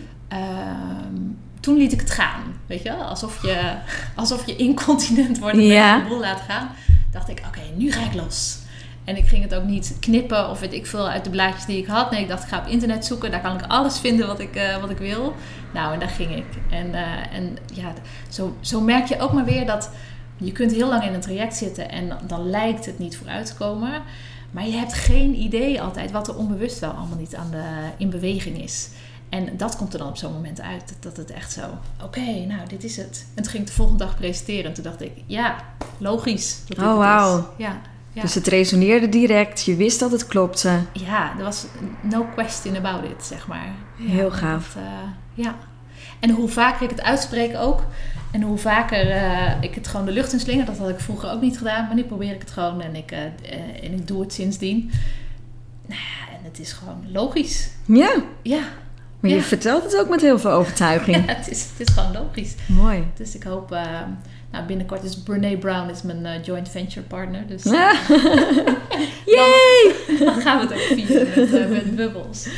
Um, toen liet ik het gaan. Weet je wel? Alsof je, alsof je incontinent wordt en ja. de boel laat gaan. Dacht ik, oké, okay, nu ga ik los. En ik ging het ook niet knippen of weet ik veel uit de blaadjes die ik had. Nee, ik dacht, ik ga op internet zoeken. Daar kan ik alles vinden wat ik, uh, wat ik wil. Nou, en daar ging ik. En, uh, en ja, zo, zo merk je ook maar weer dat je kunt heel lang in een traject zitten. En dan lijkt het niet vooruit te komen. Maar je hebt geen idee altijd wat er onbewust wel allemaal niet aan de, in beweging is. En dat komt er dan op zo'n moment uit. Dat het echt zo, oké, okay, nou, dit is het. En toen ging ik de volgende dag presenteren. Toen dacht ik, ja, logisch. Dat oh, wauw. Ja. Ja. Dus het resoneerde direct. Je wist dat het klopte. Ja, er was no question about it, zeg maar. Ja, heel gaaf. Dat, uh, ja. En hoe vaker ik het uitspreek ook. En hoe vaker uh, ik het gewoon de lucht in slinger. Dat had ik vroeger ook niet gedaan. Maar nu probeer ik het gewoon. En ik, uh, uh, en ik doe het sindsdien. Nou ja, en het is gewoon logisch. Ja. Ja. Maar ja. je vertelt het ook met heel veel overtuiging. ja, het is, het is gewoon logisch. Mooi. Dus ik hoop... Uh, Nou, binnenkort is Brené Brown is mijn uh, joint venture partner. Dus, ja. Yay! Dan, dan gaan we het ook vieren met, uh, met bubbels.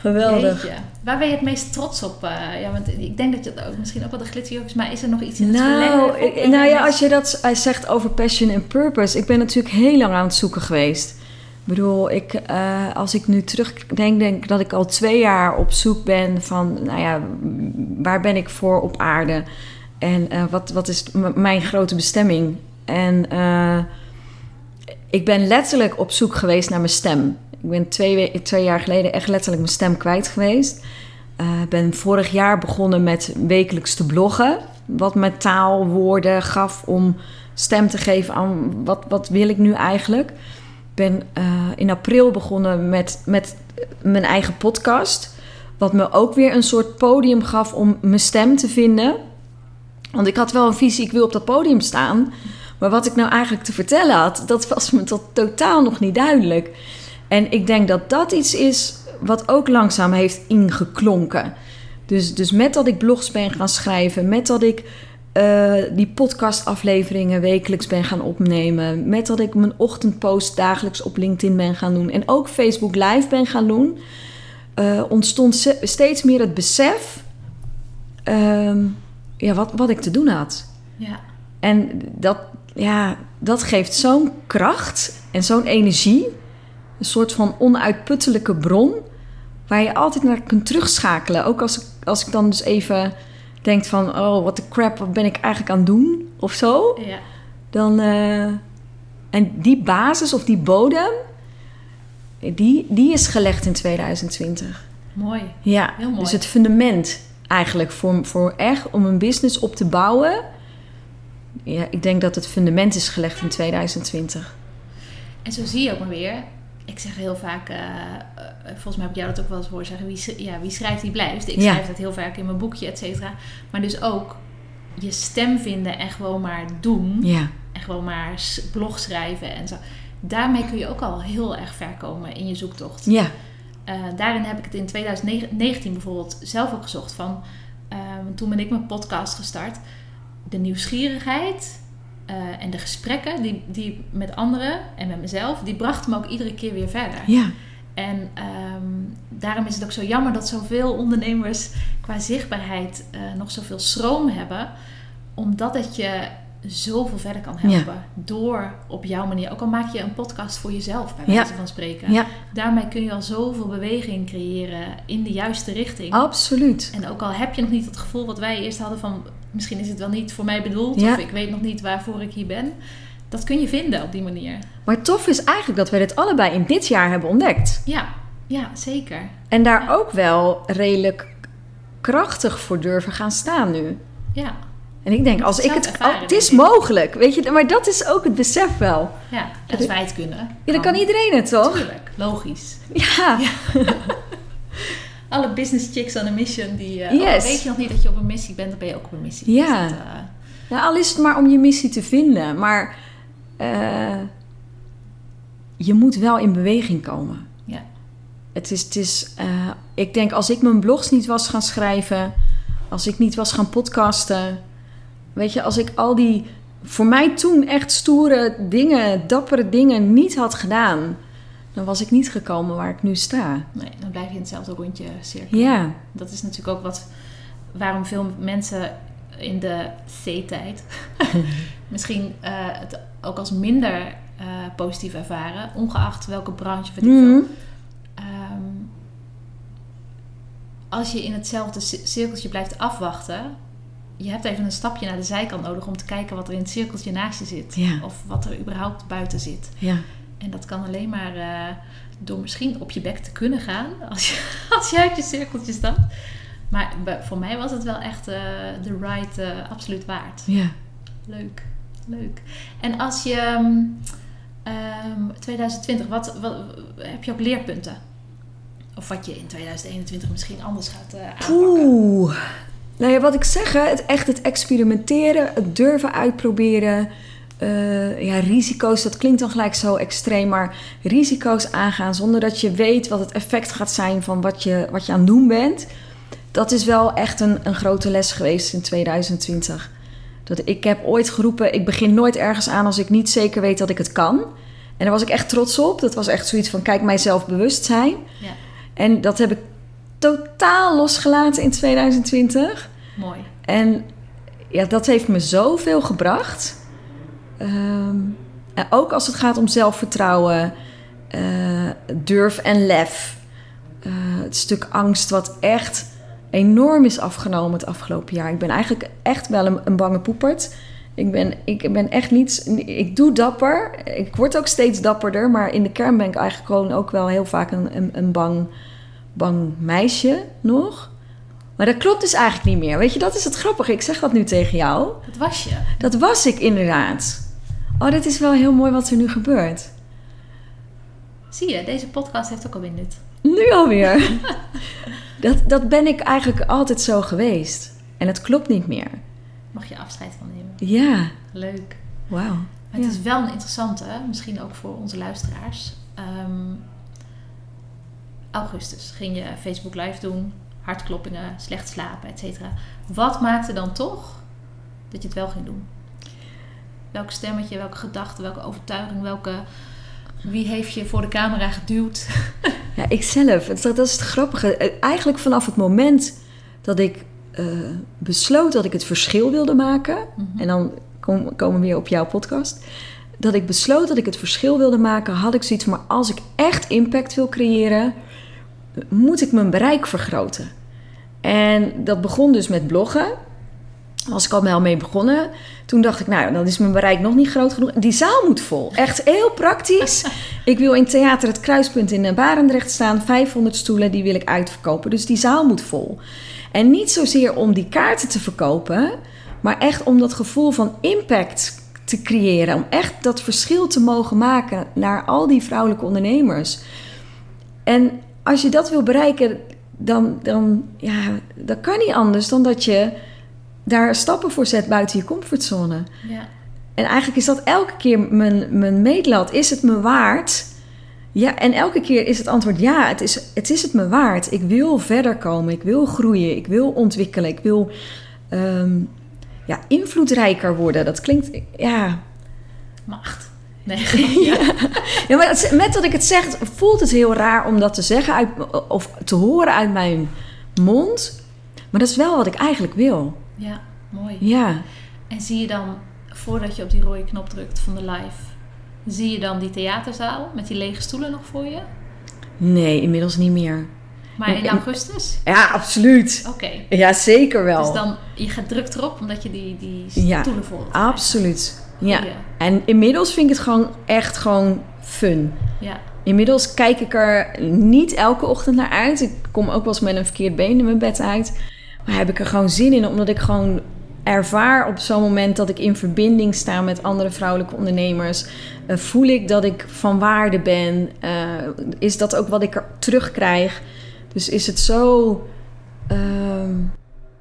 Geweldig. Jeetje. Waar ben je het meest trots op? Uh, ja, want ik denk dat je dat ook misschien ook wel de glitterjurk is. Maar is er nog iets in het nou, verlengde? Ik, nou ja, als je dat uh, zegt over passion en purpose. Ik ben natuurlijk heel lang aan het zoeken geweest. Ik bedoel, ik, uh, als ik nu terugdenk, denk ik dat ik al twee jaar op zoek ben van... Nou ja, waar ben ik voor op aarde? En uh, wat, wat is m- mijn grote bestemming? En uh, ik ben letterlijk op zoek geweest naar mijn stem. Ik ben twee, we- twee jaar geleden echt letterlijk mijn stem kwijt geweest. Ik uh, ben vorig jaar begonnen met wekelijks te bloggen. Wat me taal, woorden gaf om stem te geven aan wat, wat wil ik nu eigenlijk. Ik ben uh, in april begonnen met, met mijn eigen podcast. Wat me ook weer een soort podium gaf om mijn stem te vinden... Want ik had wel een visie, ik wil op dat podium staan. Maar wat ik nou eigenlijk te vertellen had, dat was me tot totaal nog niet duidelijk. En ik denk dat dat iets is wat ook langzaam heeft ingeklonken. Dus, dus met dat ik blogs ben gaan schrijven, met dat ik Uh, die podcastafleveringen wekelijks ben gaan opnemen. Met dat ik mijn ochtendpost dagelijks op LinkedIn ben gaan doen. En ook Facebook Live ben gaan doen. Uh, ontstond se- steeds meer het besef... Uh, ja, wat, wat ik te doen had. Ja. En dat, ja, dat geeft zo'n kracht en zo'n energie. Een soort van onuitputtelijke bron... waar je altijd naar kunt terugschakelen. Ook als ik, als ik dan dus even... denkt van, oh, wat de crap, wat ben ik eigenlijk aan het doen? Of zo. Ja. Dan, uh, en die basis of die bodem... Die, die is gelegd in tweeduizend twintig. Mooi. Ja, heel mooi. Dus het fundament eigenlijk voor, voor echt... om een business op te bouwen... Ja, ik denk dat het fundament is gelegd in tweeduizend twintig. En zo zie je ook maar weer... Ik zeg heel vaak, uh, uh, volgens mij heb ik jou dat ook wel eens horen zeggen... Wie, ja, wie schrijft, die blijft. Ik ja. schrijf dat heel vaak in mijn boekje, et cetera. Maar dus ook je stem vinden en gewoon maar doen. Ja. En gewoon maar blog schrijven en zo. Daarmee kun je ook al heel erg ver komen in je zoektocht. Ja. Uh, daarin heb ik het in twintig negentien bijvoorbeeld zelf ook gezocht. Van, uh, toen ben ik mijn podcast gestart. De nieuwsgierigheid... Uh, en de gesprekken die, die met anderen en met mezelf... die brachten me ook iedere keer weer verder. Ja. En um, daarom is het ook zo jammer dat zoveel ondernemers... qua zichtbaarheid uh, nog zoveel schroom hebben... omdat het je zoveel verder kan helpen. Ja. Door op jouw manier... ook al maak je een podcast voor jezelf, bij wijze ja. van spreken. Ja. Daarmee kun je al zoveel beweging creëren... in de juiste richting. Absoluut. En ook al heb je nog niet het gevoel wat wij eerst hadden van... misschien is het wel niet voor mij bedoeld... Ja. Of ik weet nog niet waarvoor ik hier ben. Dat kun je vinden op die manier. Maar tof is eigenlijk dat we dit allebei in dit jaar hebben ontdekt. Ja, ja zeker. En daar ja. ook wel redelijk krachtig voor durven gaan staan nu. Ja. En ik denk, als ik het... Ervaren, het is mogelijk, weet je. Maar dat is ook het besef wel. Ja, als dat wij het kunnen. Ja, dan, dan kan iedereen het, toch? Tuurlijk, logisch. Ja. ja. Alle business chicks on a mission. Die, uh, yes. oh, weet je nog niet dat je op een missie bent, dan ben je ook op een missie. Ja. Dus dat, uh... nou, al is het maar om je missie te vinden. Maar uh, je moet wel in beweging komen. Ja. Het is, het is, uh, ik denk, als ik mijn blogs niet was gaan schrijven... als ik niet was gaan podcasten... weet je, als ik al die voor mij toen echt stoere dingen... dappere dingen niet had gedaan... dan was ik niet gekomen waar ik nu sta. Nee, dan blijf je in hetzelfde rondje cirkelen. Ja. Dat is natuurlijk ook wat... waarom veel mensen in de C-tijd... misschien uh, het ook als minder uh, positief ervaren... ongeacht welke branche, weet ik mm-hmm. veel. Um, als je in hetzelfde cirkeltje blijft afwachten... je hebt even een stapje naar de zijkant nodig... om te kijken wat er in het cirkeltje naast je zit. Ja. Of wat er überhaupt buiten zit. Ja. En dat kan alleen maar uh, door misschien op je bek te kunnen gaan. Als je, als je uit je cirkeltje stapt. Maar voor mij was het wel echt uh, de ride uh, absoluut waard. Ja. Leuk, leuk. En als je... Um, um, twintig twintig, wat, wat, heb je ook leerpunten? Of wat je in twintig eenentwintig misschien anders gaat uh, aanpakken? Oeh. Nou ja, wat ik zeg, het, echt het experimenteren. Het durven uitproberen. Uh, ja, risico's, dat klinkt dan gelijk zo extreem, maar risico's aangaan zonder dat je weet wat het effect gaat zijn van wat je, wat je aan het doen bent. Dat is wel echt een, een grote les geweest in twintig twintig. Dat ik heb ooit geroepen, ik begin nooit ergens aan als ik niet zeker weet dat ik het kan. En daar was ik echt trots op. Dat was echt zoiets van, kijk, mij zelfbewustzijn. Ja. En dat heb ik totaal losgelaten in twintig twintig. Mooi. En ja, dat heeft me zoveel gebracht... Um, en ook als het gaat om zelfvertrouwen, uh, durf en lef. Uh, het stuk angst wat echt enorm is afgenomen het afgelopen jaar. Ik ben eigenlijk echt wel een, een bange poepert. Ik ben, ik ben echt niet... Ik doe dapper. Ik word ook steeds dapperder. Maar in de kern ben ik eigenlijk gewoon ook wel heel vaak een, een, een bang, bang meisje nog. Maar dat klopt dus eigenlijk niet meer. Weet je, dat is het grappige. Ik zeg dat nu tegen jou. Dat was je. Dat was ik inderdaad. Oh, dat is wel heel mooi wat er nu gebeurt. Zie je, deze podcast heeft ook al een minuut. Nu alweer. dat, dat ben ik eigenlijk altijd zo geweest. En het klopt niet meer. Mag je afscheid van nemen. Ja. Leuk. Wauw. Het ja. is wel een interessante, misschien ook voor onze luisteraars. Um, augustus ging je Facebook Live doen... hartkloppingen, slecht slapen, et cetera. Wat maakte dan toch dat je het wel ging doen. Welk stemmetje, welke gedachte, welke overtuiging, welke... Wie heeft je voor de camera geduwd? Ja, ikzelf. Dat is het grappige. Eigenlijk vanaf het moment dat ik uh, besloot dat ik het verschil wilde maken... Mm-hmm. En dan kom, komen we weer op jouw podcast... Dat ik besloot dat ik het verschil wilde maken... had ik zoiets van, als ik echt impact wil creëren... moet ik mijn bereik vergroten. En dat begon dus met bloggen. Was ik al wel mee begonnen. Toen dacht ik, nou, dan is mijn bereik nog niet groot genoeg. Die zaal moet vol. Echt heel praktisch. Ik wil in Theater het Kruispunt in Barendrecht staan. vijfhonderd stoelen, die wil ik uitverkopen. Dus die zaal moet vol. En niet zozeer om die kaarten te verkopen... maar echt om dat gevoel van impact te creëren. Om echt dat verschil te mogen maken naar al die vrouwelijke ondernemers. En als je dat wil bereiken, dan, dan ja, dat kan niet anders dan dat je... daar stappen voor zet buiten je comfortzone. Ja. En eigenlijk is dat elke keer mijn, mijn meetlat. Is het me waard? Ja, en elke keer is het antwoord ja, het is, het is het me waard. Ik wil verder komen, ik wil groeien, ik wil ontwikkelen... ik wil um, ja, invloedrijker worden. Dat klinkt, ja... Macht. Nee, ja. Ja. Ja, maar het, met dat ik het zeg, voelt het heel raar om dat te zeggen... Uit, of te horen uit mijn mond. Maar dat is wel wat ik eigenlijk wil... Ja, mooi. Ja. En zie je dan, voordat je op die rode knop drukt van de live... zie je dan die theaterzaal met die lege stoelen nog voor je? Nee, inmiddels niet meer. Maar in augustus? Ja, absoluut. Oké. Okay. Ja, zeker wel. Dus dan, je gaat druk erop omdat je die, die stoelen ja, vol hebt. Absoluut. Ja, absoluut. En inmiddels vind ik het gewoon echt gewoon fun. Ja. Inmiddels kijk ik er niet elke ochtend naar uit. Ik kom ook wel eens met een verkeerd been in mijn bed uit... Maar heb ik er gewoon zin in, omdat ik gewoon ervaar op zo'n moment dat ik in verbinding sta met andere vrouwelijke ondernemers. Uh, voel ik dat ik van waarde ben? Uh, is dat ook wat ik er terugkrijg? Dus is het zo uh,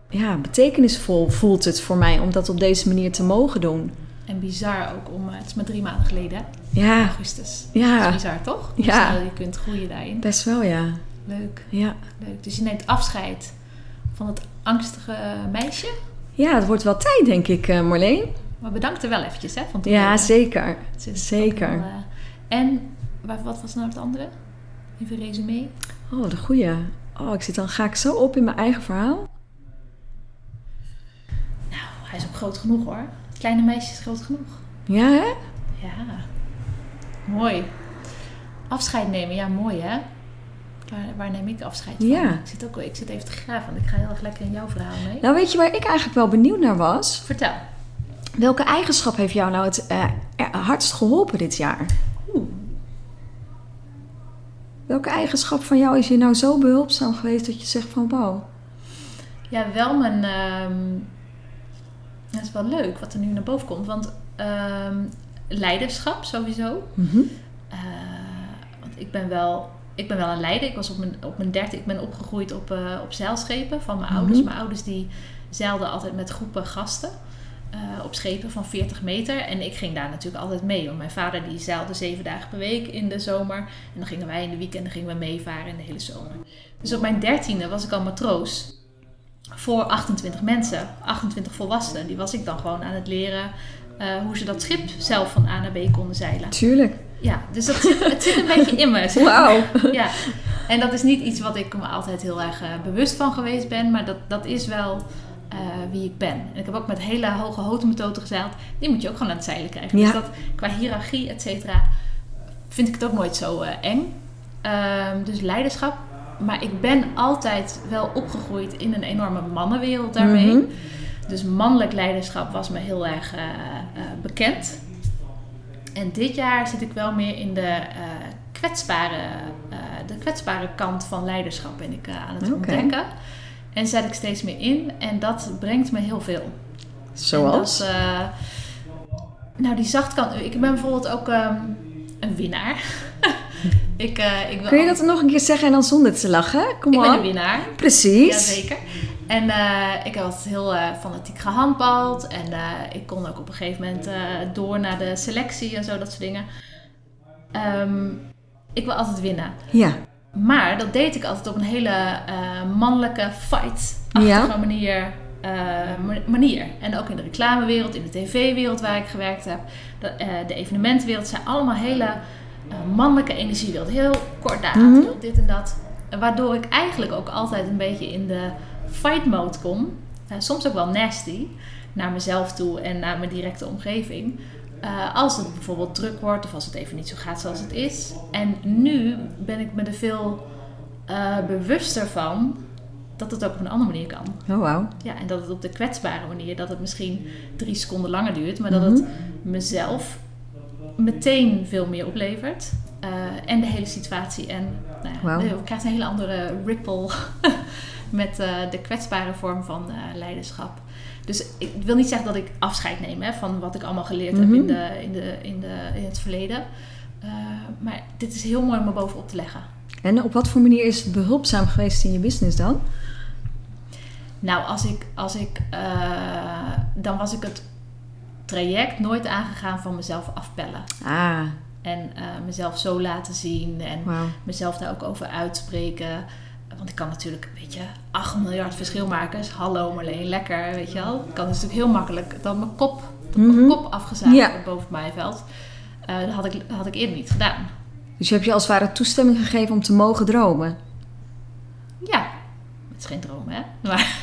ja, betekenisvol, voelt het voor mij, om dat op deze manier te mogen doen. En bizar ook om, het is maar drie maanden geleden, ja. augustus. Ja. Dat is bizar toch? Hoe ja. snel je kunt groeien daarin. Best wel, ja. Leuk. Ja. Leuk. Dus je neemt afscheid. Van het angstige meisje? Ja, het wordt wel tijd, denk ik, Marleen. Maar bedankt er wel eventjes, hè? Van toen ja, zeker. Zeker. Al, uh, en wat was nou het andere? Even een resume. Oh, de goeie. Oh, ik zit dan, ga ik zo op in mijn eigen verhaal? Nou, hij is ook groot genoeg, hoor. Het kleine meisje is groot genoeg. Ja, hè? Ja. Mooi. Afscheid nemen, ja, mooi, hè? Waar, waar neem ik afscheid van? Ja. Ik zit ook, ik zit even te graven, want ik ga heel erg lekker in jouw verhaal mee. Nou, weet je waar ik eigenlijk wel benieuwd naar was? Vertel. Welke eigenschap heeft jou nou het uh, hardst geholpen dit jaar? Oeh. Welke eigenschap van jou is je nou zo behulpzaam geweest dat je zegt van wauw? Ja, wel mijn... Um, dat is wel leuk wat er nu naar boven komt, want um, leiderschap sowieso. Mm-hmm. Uh, want ik ben wel... Ik ben wel een leider. Ik was op mijn, op mijn dertig. Ik ben opgegroeid op, uh, op zeilschepen van mijn mm-hmm. ouders. Mijn ouders die zeilden altijd met groepen gasten. Uh, op schepen van veertig meter. En ik ging daar natuurlijk altijd mee. Want mijn vader die zeilde zeven dagen per week in de zomer. En dan gingen wij in de weekenden gingen we meevaren in de hele zomer. Dus op mijn dertiende was ik al matroos. Voor achtentwintig mensen. achtentwintig volwassenen. Die was ik dan gewoon aan het leren. Uh, hoe ze dat schip zelf van A naar B konden zeilen. Tuurlijk. Ja, dus dat zit, het zit een beetje in me. Wauw. Ja. En dat is niet iets wat ik me altijd heel erg uh, bewust van geweest ben. Maar dat, dat is wel uh, wie ik ben. En ik heb ook met hele hoge hotenmetoten gezeild. Die moet je ook gewoon aan het zeilen krijgen. Ja. Dus dat qua hiërarchie, et cetera, vind ik het ook nooit zo uh, eng. Um, dus leiderschap. Maar ik ben altijd wel opgegroeid in een enorme mannenwereld daarmee. Mm-hmm. Dus mannelijk leiderschap was me heel erg uh, uh, bekend. En dit jaar zit ik wel meer in de, uh, kwetsbare, uh, de kwetsbare kant van leiderschap ben ik uh, aan het okay. ontdekken. En zet ik steeds meer in. En dat brengt me heel veel. Zoals? Dat, uh, nou, die zachtkant. Ik ben bijvoorbeeld ook um, een winnaar. ik, uh, ik wil Kun je dat nog een keer zeggen en dan zonder te lachen? Kom ik on. ben een winnaar. Precies. Jazeker. En uh, ik had heel uh, fanatiek gehandbald. En uh, ik kon ook op een gegeven moment uh, door naar de selectie en zo, dat soort dingen. Um, ik wil altijd winnen. Ja. Maar dat deed ik altijd op een hele uh, mannelijke fight-achtige ja. manier. uh, manier. En ook in de reclamewereld, in de tv-wereld waar ik gewerkt heb. De, uh, de evenementenwereld zijn allemaal hele uh, mannelijke energiewereld. Heel kort daar, mm-hmm. heel dit en dat. Waardoor ik eigenlijk ook altijd een beetje in de fight mode kom. Uh, soms ook wel nasty. Naar mezelf toe en naar mijn directe omgeving. Uh, als het bijvoorbeeld druk wordt of als het even niet zo gaat zoals het is. En nu ben ik me er veel uh, bewuster van dat het ook op een andere manier kan. Oh wow. Ja, en dat het op de kwetsbare manier, dat het misschien drie seconden langer duurt. Maar mm-hmm. dat het mezelf meteen veel meer oplevert. Uh, en de hele situatie. En nou ja, wow. je krijgt een hele andere ripple met uh, de kwetsbare vorm van uh, leiderschap. Dus ik wil niet zeggen dat ik afscheid neem hè, van wat ik allemaal geleerd mm-hmm. heb in, de, in, de, in, de, in het verleden. Uh, maar dit is heel mooi om er bovenop te leggen. En op wat voor manier is het behulpzaam geweest in je business dan? Nou, als ik, als ik, uh, dan was ik het traject nooit aangegaan van mezelf afpellen. Ah. En uh, mezelf zo laten zien en wow. mezelf daar ook over uitspreken. Want ik kan natuurlijk, weet je, acht miljard verschilmakers. Hallo Marleen, lekker, weet je wel. Ik kan dus natuurlijk heel makkelijk dat mijn kop, dat mm-hmm. mijn kop afgezaagd ja. wordt boven mijn veld. Uh, dat had ik, had ik eerder niet gedaan. Dus je hebt je als het ware toestemming gegeven om te mogen dromen? Ja, het is geen droom, hè? Maar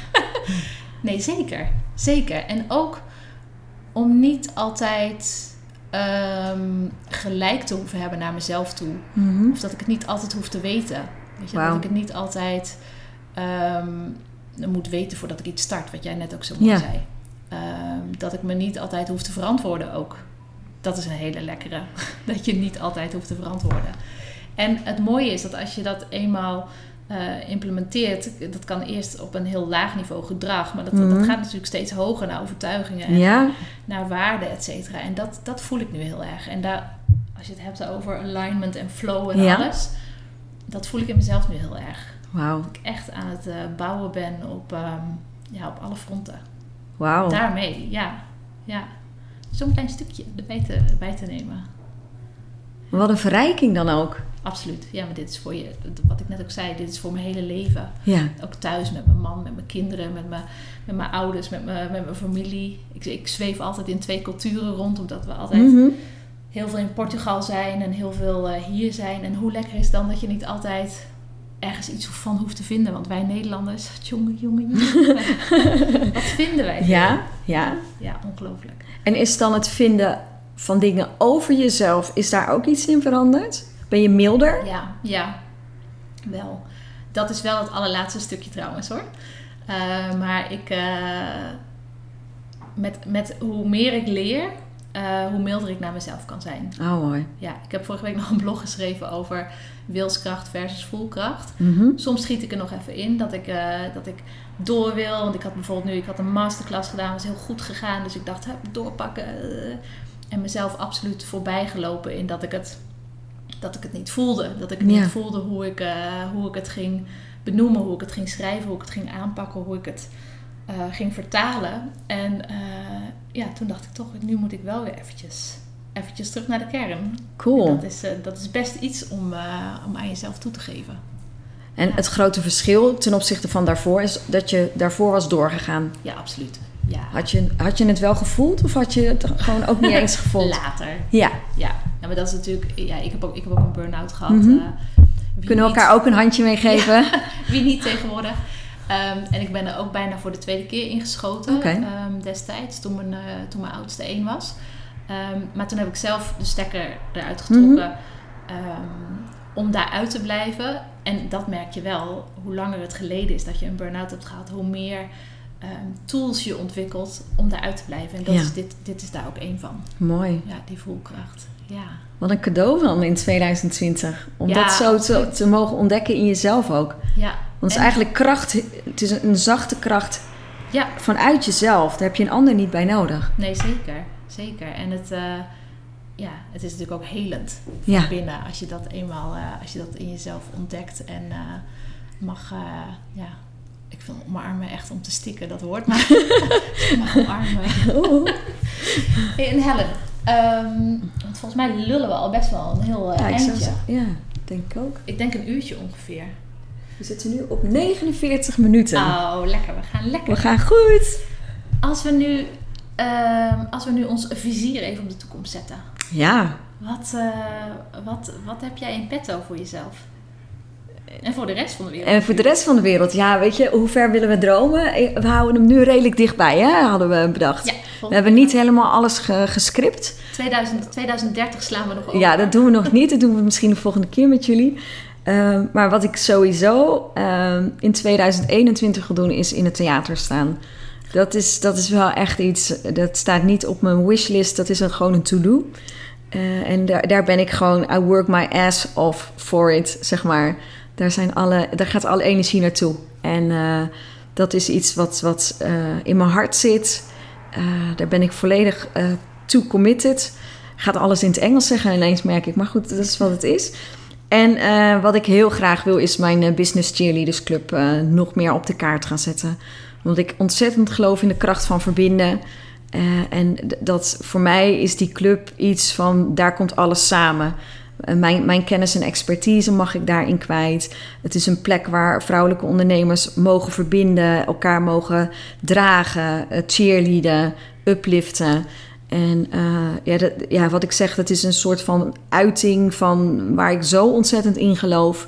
nee, zeker. Zeker. En ook om niet altijd um, gelijk te hoeven hebben naar mezelf toe. Mm-hmm. Of dat ik het niet altijd hoef te weten. Weet je, wow. dat ik het niet altijd um, moet weten voordat ik iets start. Wat jij net ook zo mooi ja. zei. Um, dat ik me niet altijd hoef te verantwoorden ook. Dat is een hele lekkere. Dat je niet altijd hoeft te verantwoorden. En het mooie is dat als je dat eenmaal uh, implementeert. Dat kan eerst op een heel laag niveau gedrag. Maar dat, mm-hmm. dat gaat natuurlijk steeds hoger naar overtuigingen. En ja. naar waarden, et cetera. En dat, dat voel ik nu heel erg. En daar, als je het hebt over alignment en flow en ja. alles. Dat voel ik in mezelf nu heel erg. Wow. Dat ik echt aan het uh, bouwen ben op, um, ja, op alle fronten. Wow. Daarmee, ja. ja. Zo'n klein stukje erbij te, erbij te nemen. Wat een verrijking dan ook. Absoluut. Ja, maar dit is voor je, wat ik net ook zei, dit is voor mijn hele leven. Ja. Ook thuis met mijn man, met mijn kinderen, met mijn, met mijn ouders, met mijn, met mijn familie. Ik, ik zweef altijd in twee culturen rond, omdat we altijd... Mm-hmm. heel veel in Portugal zijn en heel veel uh, hier zijn. En hoe lekker is dan dat je niet altijd ergens iets van hoeft te vinden. Want wij Nederlanders, jongen, jongen, jongen. Wat vinden wij? Ja, ja. Ja, ongelooflijk. En is dan het vinden van dingen over jezelf, is daar ook iets in veranderd? Ben je milder? Ja, ja. Wel. Dat is wel het allerlaatste stukje trouwens hoor. Uh, maar ik... Uh, met, met hoe meer ik leer... Uh, hoe milder ik naar mezelf kan zijn. Oh, mooi. Ja, ik heb vorige week nog een blog geschreven over wilskracht versus voelkracht. Mm-hmm. Soms schiet ik er nog even in dat ik, uh, dat ik door wil. Want ik had bijvoorbeeld nu ik had een masterclass gedaan. Was heel goed gegaan. Dus ik dacht, hup, doorpakken. En mezelf absoluut voorbij gelopen in dat ik het, dat ik het niet voelde. Dat ik het ja. niet voelde hoe ik, uh, hoe ik het ging benoemen. Hoe ik het ging schrijven. Hoe ik het ging aanpakken. Hoe ik het... Uh, ging vertalen. En uh, ja, toen dacht ik toch, nu moet ik wel weer eventjes, eventjes terug naar de kern. Cool. Dat is, uh, dat is best iets om, uh, om aan jezelf toe te geven. En ja. het grote verschil ten opzichte van daarvoor is dat je daarvoor was doorgegaan. Ja, absoluut. Ja. Had je, had je het wel gevoeld of had je het gewoon ook niet eens gevoeld? Later. Ja. Ja. Ja, maar dat is natuurlijk... Ja, ik heb ook, ik heb ook een burn-out gehad. Mm-hmm. Uh, Kunnen we elkaar ook een handje meegeven? Ja, wie niet tegenwoordig. Um, en ik ben er ook bijna voor de tweede keer ingeschoten okay. um, destijds, toen mijn, uh, toen mijn oudste één was. Um, maar toen heb ik zelf de stekker eruit getrokken mm-hmm. um, om daaruit te blijven. En dat merk je wel, hoe langer het geleden is dat je een burn-out hebt gehad, hoe meer um, tools je ontwikkelt om daaruit te blijven. En dat ja. is dit, dit is daar ook één van. Mooi. Ja, die voelkracht. Ja. Wat een cadeau van in tweeduizend twintig. Om ja, dat zo te, te mogen ontdekken in jezelf ook. Ja. Want het is eigenlijk kracht, het is een zachte kracht ja. vanuit jezelf. Daar heb je een ander niet bij nodig. Nee, zeker. Zeker. En het, uh, ja, het is natuurlijk ook helend van ja. binnen. Als je dat eenmaal uh, als je dat in jezelf ontdekt en uh, mag... Uh, ja, ik vind omarmen echt om te stikken, dat woord. Maar ik mag omarmen. Oh. En Helen, um, want volgens mij lullen we al best wel een heel uh, ja, eindje. Zo, ja, denk ik ook. Ik denk een uurtje ongeveer. We zitten nu op negenenveertig minuten. Oh, lekker. We gaan lekker. We gaan goed. Als we nu, uh, als we nu ons vizier even op de toekomst zetten. Ja. Wat, uh, wat, wat heb jij in petto voor jezelf? En voor de rest van de wereld. En voor de rest van de wereld. Ja, weet je, hoe ver willen we dromen? We houden hem nu redelijk dichtbij, hè? Hadden we bedacht. Ja, we hebben niet helemaal alles ge- gescript. tweeduizend dertig slaan we nog over. Ja, dat doen we nog niet. Dat doen we misschien de volgende keer met jullie. Uh, maar wat ik sowieso uh, in tweeduizend eenentwintig wil doen, is in het theater staan. Dat is, dat is wel echt iets, dat staat niet op mijn wishlist. Dat is een, gewoon een to-do. Uh, en daar, daar ben ik gewoon, I work my ass off for it, zeg maar. Daar, zijn alle, daar gaat alle energie naartoe. En uh, dat is iets wat, wat uh, in mijn hart zit. Uh, daar ben ik volledig uh, to committed. Gaat alles in het Engels zeggen en ineens merk ik. Maar goed, dat is wat het is. En uh, wat ik heel graag wil is mijn Business Cheerleaders Club uh, nog meer op de kaart gaan zetten. Omdat ik ontzettend geloof in de kracht van verbinden. Uh, en dat voor mij is die club iets van, daar komt alles samen. Mijn, mijn kennis en expertise mag ik daarin kwijt. Het is een plek waar vrouwelijke ondernemers mogen verbinden, elkaar mogen dragen, cheerleaden, upliften. En uh, ja, dat, ja, wat ik zeg, dat is een soort van uiting van waar ik zo ontzettend in geloof.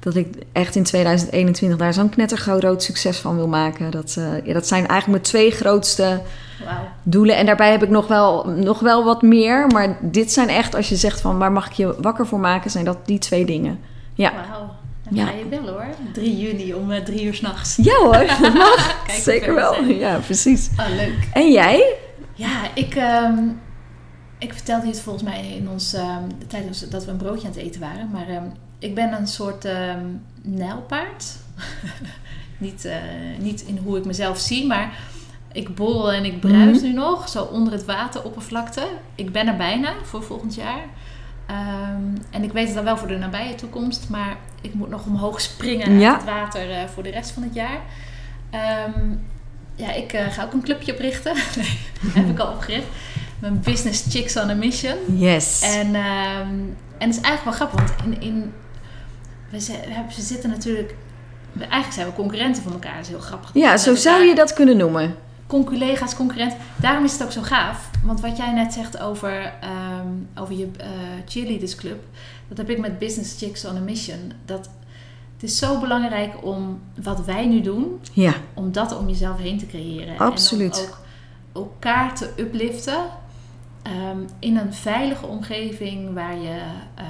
Dat ik echt in tweeduizend eenentwintig daar zo'n knettergroot succes van wil maken. Dat, uh, ja, dat zijn eigenlijk mijn twee grootste wow. doelen. En daarbij heb ik nog wel, nog wel wat meer. Maar dit zijn echt, als je zegt van waar mag ik je wakker voor maken, zijn dat die twee dingen. Ja. Wauw, dan ja. ga je bellen hoor. drie juni om uh, drie uur 's nachts. Ja hoor, dat mag. Kijk, zeker wel. Zijn. Ja, precies. Oh, leuk. En jij? Ja, ik, um, ik vertelde je het volgens mij in ons um, tijdens dat we een broodje aan het eten waren. Maar... Um, Ik ben een soort um, nijlpaard. niet, uh, niet in hoe ik mezelf zie, maar ik borrel en ik bruis mm-hmm. nu nog. Zo onder het wateroppervlakte. Ik ben er bijna voor volgend jaar. Um, en ik weet het dan wel voor de nabije toekomst. Maar ik moet nog omhoog springen ja. uit het water uh, voor de rest van het jaar. Um, ja, ik uh, ga ook een clubje oprichten. nee, heb ik al opgericht. Mijn Business Chicks on a Mission. Yes. En... Um, En het is eigenlijk wel grappig, want in, in, we, z- we, hebben, we zitten natuurlijk... We, eigenlijk zijn we concurrenten van elkaar, dat is heel grappig. Ja, zo zou je dat kunnen noemen. Collega's, concurrent. Daarom is het ook zo gaaf. Want wat jij net zegt over, um, over je uh, cheerleaders club... dat heb ik met Business Chicks on a Mission. Dat, het is zo belangrijk om wat wij nu doen... Ja. om dat om jezelf heen te creëren. Absoluut. En ook elkaar te upliften... Um, in een veilige omgeving waar je uh,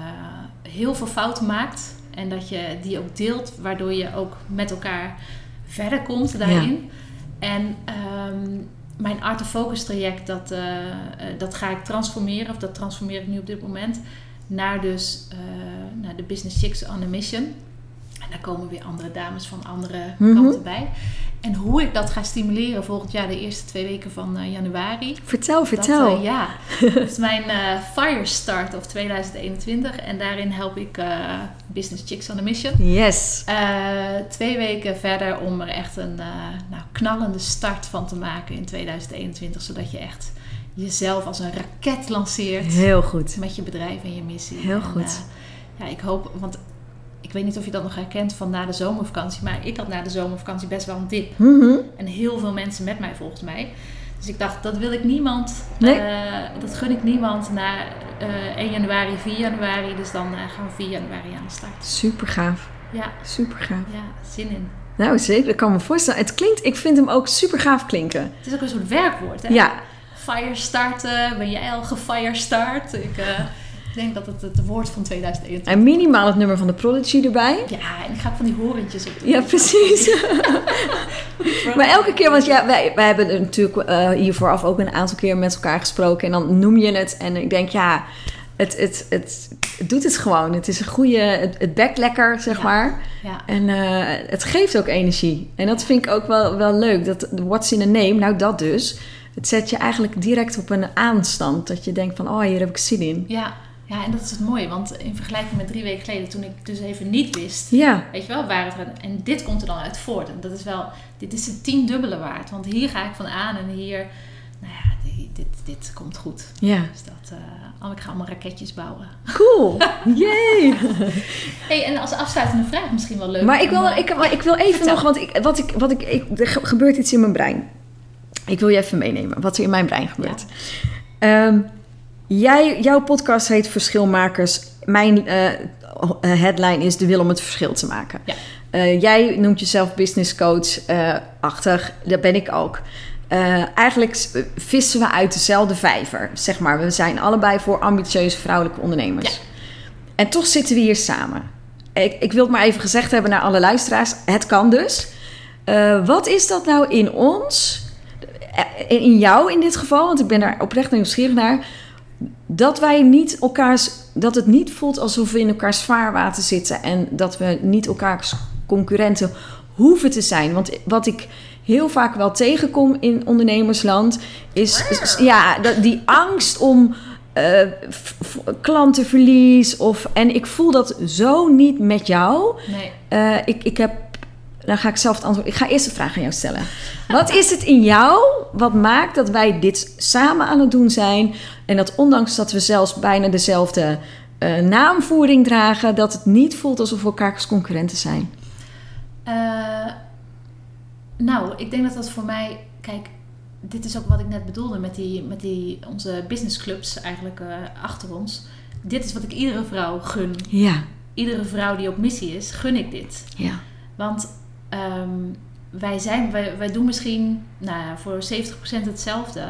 heel veel fouten maakt. En dat je die ook deelt. Waardoor je ook met elkaar verder komt daarin. Ja. En um, mijn Art of Focus traject. Dat, uh, uh, dat ga ik transformeren. Of dat transformeer ik nu op dit moment. Naar dus uh, naar de Business Chicks on a Mission. En daar komen weer andere dames van andere mm-hmm. kanten bij. En hoe ik dat ga stimuleren volgend jaar, de eerste twee weken van uh, januari. Vertel, vertel. Dat, uh, ja, dat is mijn uh, Firestart of tweeduizend eenentwintig. En daarin help ik uh, Business Chicks on a Mission. Yes. Uh, twee weken verder om er echt een uh, nou, knallende start van te maken in tweeduizend eenentwintig. Zodat je echt jezelf als een raket lanceert. Heel goed. Met je bedrijf en je missie. Heel en, goed. Uh, ja, ik hoop... want ik weet niet of je dat nog herkent van na de zomervakantie. Maar ik had na de zomervakantie best wel een dip. Mm-hmm. En heel veel mensen met mij volgens mij. Dus ik dacht, dat wil ik niemand. Nee. Uh, dat gun ik niemand na uh, één januari, vier januari. Dus dan uh, gaan we vier januari aan de start. Super gaaf. Ja. Super gaaf. Ja, zin in. Nou zeker, dat kan me voorstellen. Het klinkt, ik vind hem ook super gaaf klinken. Het is ook een soort werkwoord. Hè? Ja. Firestarten. Ben jij al gefirestart? Ik... Uh, Ik denk dat het het woord van tweeduizend eenentwintig en minimaal het nummer van de Prodigy erbij. Ja, en ik ga van die horentjes op. Ja, precies. Maar elke keer, want ja, wij, wij hebben natuurlijk uh, hier vooraf ook een aantal keer met elkaar gesproken. En dan noem je het en ik denk, ja, het, het, het, het doet het gewoon. Het is een goede, het, het bekt lekker, zeg ja. maar. Ja. En uh, het geeft ook energie. En dat vind ik ook wel, wel leuk. Dat what's in a name, nou dat dus. Het zet je eigenlijk direct op een aanstand. Dat je denkt van, oh, hier heb ik zin in. Ja. Ja, en dat is het mooie, want in vergelijking met drie weken geleden, toen ik dus even niet wist, ja. weet je wel, waar het gaat. En dit komt er dan uit voort. En dat is wel, dit is het tiendubbele waard. Want hier ga ik van aan en hier, nou ja, dit, dit komt goed. Ja. Dus dat, uh, oh, ik ga allemaal raketjes bouwen. Cool. Yay. Hey, en als afsluitende vraag misschien wel leuk. Maar ik wil, om, ik, maar ik wil even vertel. nog, want ik, wat ik, wat ik, ik, er gebeurt iets in mijn brein. Ik wil je even meenemen wat er in mijn brein gebeurt. Ja. Um, jij, jouw podcast heet Verschilmakers. Mijn uh, headline is de wil om het verschil te maken. Ja. Uh, jij noemt jezelf business coach, uh, achtig, dat ben ik ook. Uh, eigenlijk vissen we uit dezelfde vijver, zeg maar. We zijn allebei voor ambitieuze vrouwelijke ondernemers. Ja. En toch zitten we hier samen. Ik, ik wil het maar even gezegd hebben naar alle luisteraars. Het kan dus. Uh, wat is dat nou in ons, in jou in dit geval, want ik ben daar oprecht nieuwsgierig naar, dat wij niet elkaars, dat het niet voelt alsof we in elkaars vaarwater zitten en dat we niet elkaars concurrenten hoeven te zijn. Want wat ik heel vaak wel tegenkom in ondernemersland is, is ja, die angst om uh, f- f- klantenverlies of, en ik voel dat zo niet met jou. Nee. Uh, ik, ik heb Dan ga ik zelf het antwoord. Ik ga eerst een vraag aan jou stellen. Wat is het in jou wat maakt dat wij dit samen aan het doen zijn? En dat ondanks dat we zelfs bijna dezelfde uh, naamvoering dragen, dat het niet voelt alsof we elkaar concurrenten zijn? Uh, nou, ik denk dat dat voor mij... Kijk, dit is ook wat ik net bedoelde met, die, met die, onze businessclubs eigenlijk uh, achter ons. Dit is wat ik iedere vrouw gun. Ja. Iedere vrouw die op missie is, gun ik dit. Ja. Want... Um, wij, zijn, wij, wij doen misschien nou ja, voor zeventig procent hetzelfde.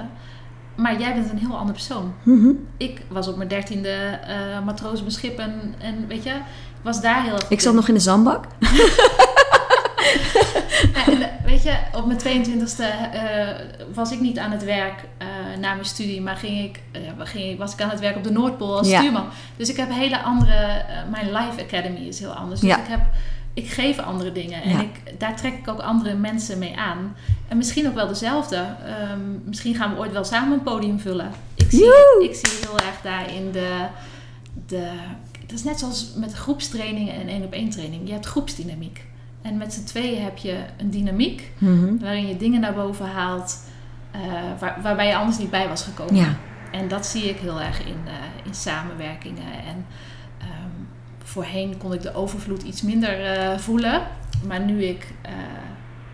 Maar jij bent een heel ander persoon. Mm-hmm. Ik was op mijn dertiende uh, matroos op mijn schip. En, en weet je, was daar heel... Ik zat nog in de zandbak. En, weet je, op mijn tweeëntwintigste uh, was ik niet aan het werk uh, na mijn studie. Maar ging ik, uh, ging, was ik aan het werk op de Noordpool als ja. stuurman. Dus ik heb hele andere... Uh, mijn Life Academy is heel anders. Dus ja. ik heb... Ik geef andere dingen en ja. ik, daar trek ik ook andere mensen mee aan. En misschien ook wel dezelfde. Um, misschien gaan we ooit wel samen een podium vullen. Ik zie, ik zie heel erg daarin de, de... Dat is net zoals met groepstrainingen en één-op-één training. Je hebt groepsdynamiek. En met z'n tweeën heb je een dynamiek... Mm-hmm. waarin je dingen naar boven haalt... Uh, waar, waarbij je anders niet bij was gekomen. Ja. En dat zie ik heel erg in, uh, in samenwerkingen en... Um, Voorheen kon ik de overvloed iets minder uh, voelen. Maar nu ik uh,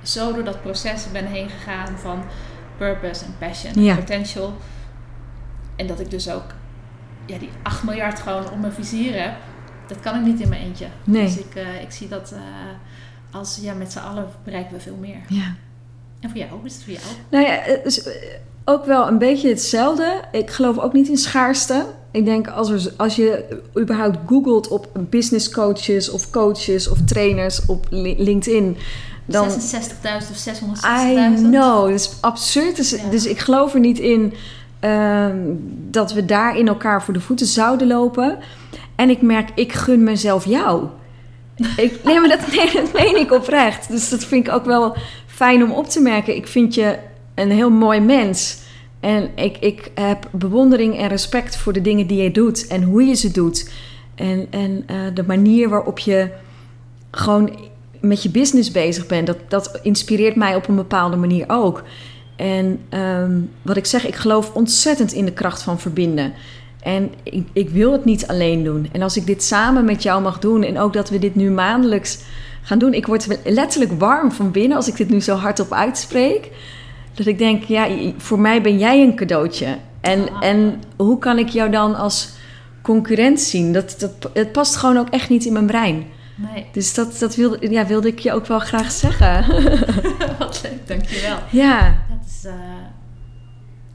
zo door dat proces ben heen gegaan van purpose en passion en ja. potential. En dat ik dus ook ja, die acht miljard gewoon om mijn vizier heb. Dat kan ik niet in mijn eentje. Nee. Dus ik, uh, ik zie dat uh, als ja, met z'n allen bereiken we veel meer. Ja. En voor jou, hoe is het voor jou? Nou ja, het is ook wel een beetje hetzelfde. Ik geloof ook niet in schaarste. Ik denk als, er, als je überhaupt googelt op business coaches of coaches of trainers op LinkedIn. Dan zesenzestigduizend of zeshonderdzestigduizend. I know, dat is absurd. Dus, ja. dus ik geloof er niet in uh, dat we daarin elkaar voor de voeten zouden lopen. En ik merk, ik gun mezelf jou. Ik, nee, maar dat, nee, dat meen ik oprecht. Dus dat vind ik ook wel fijn om op te merken. Ik vind je een heel mooi mens. En ik, ik heb bewondering en respect voor de dingen die je doet en hoe je ze doet. En, en uh, de manier waarop je gewoon met je business bezig bent, dat, dat inspireert mij op een bepaalde manier ook. En um, wat ik zeg, ik geloof ontzettend in de kracht van verbinden. En ik, ik wil het niet alleen doen. En als ik dit samen met jou mag doen en ook dat we dit nu maandelijks gaan doen. Ik word letterlijk warm van binnen als ik dit nu zo hardop uitspreek. Dat ik denk, ja, voor mij ben jij een cadeautje. En, ah. en hoe kan ik jou dan als concurrent zien? Dat, dat, het past gewoon ook echt niet in mijn brein. Nee. Dus dat, dat wilde, ja, wilde ik je ook wel graag zeggen. Wat leuk, dankjewel. Ja. Dat is, uh,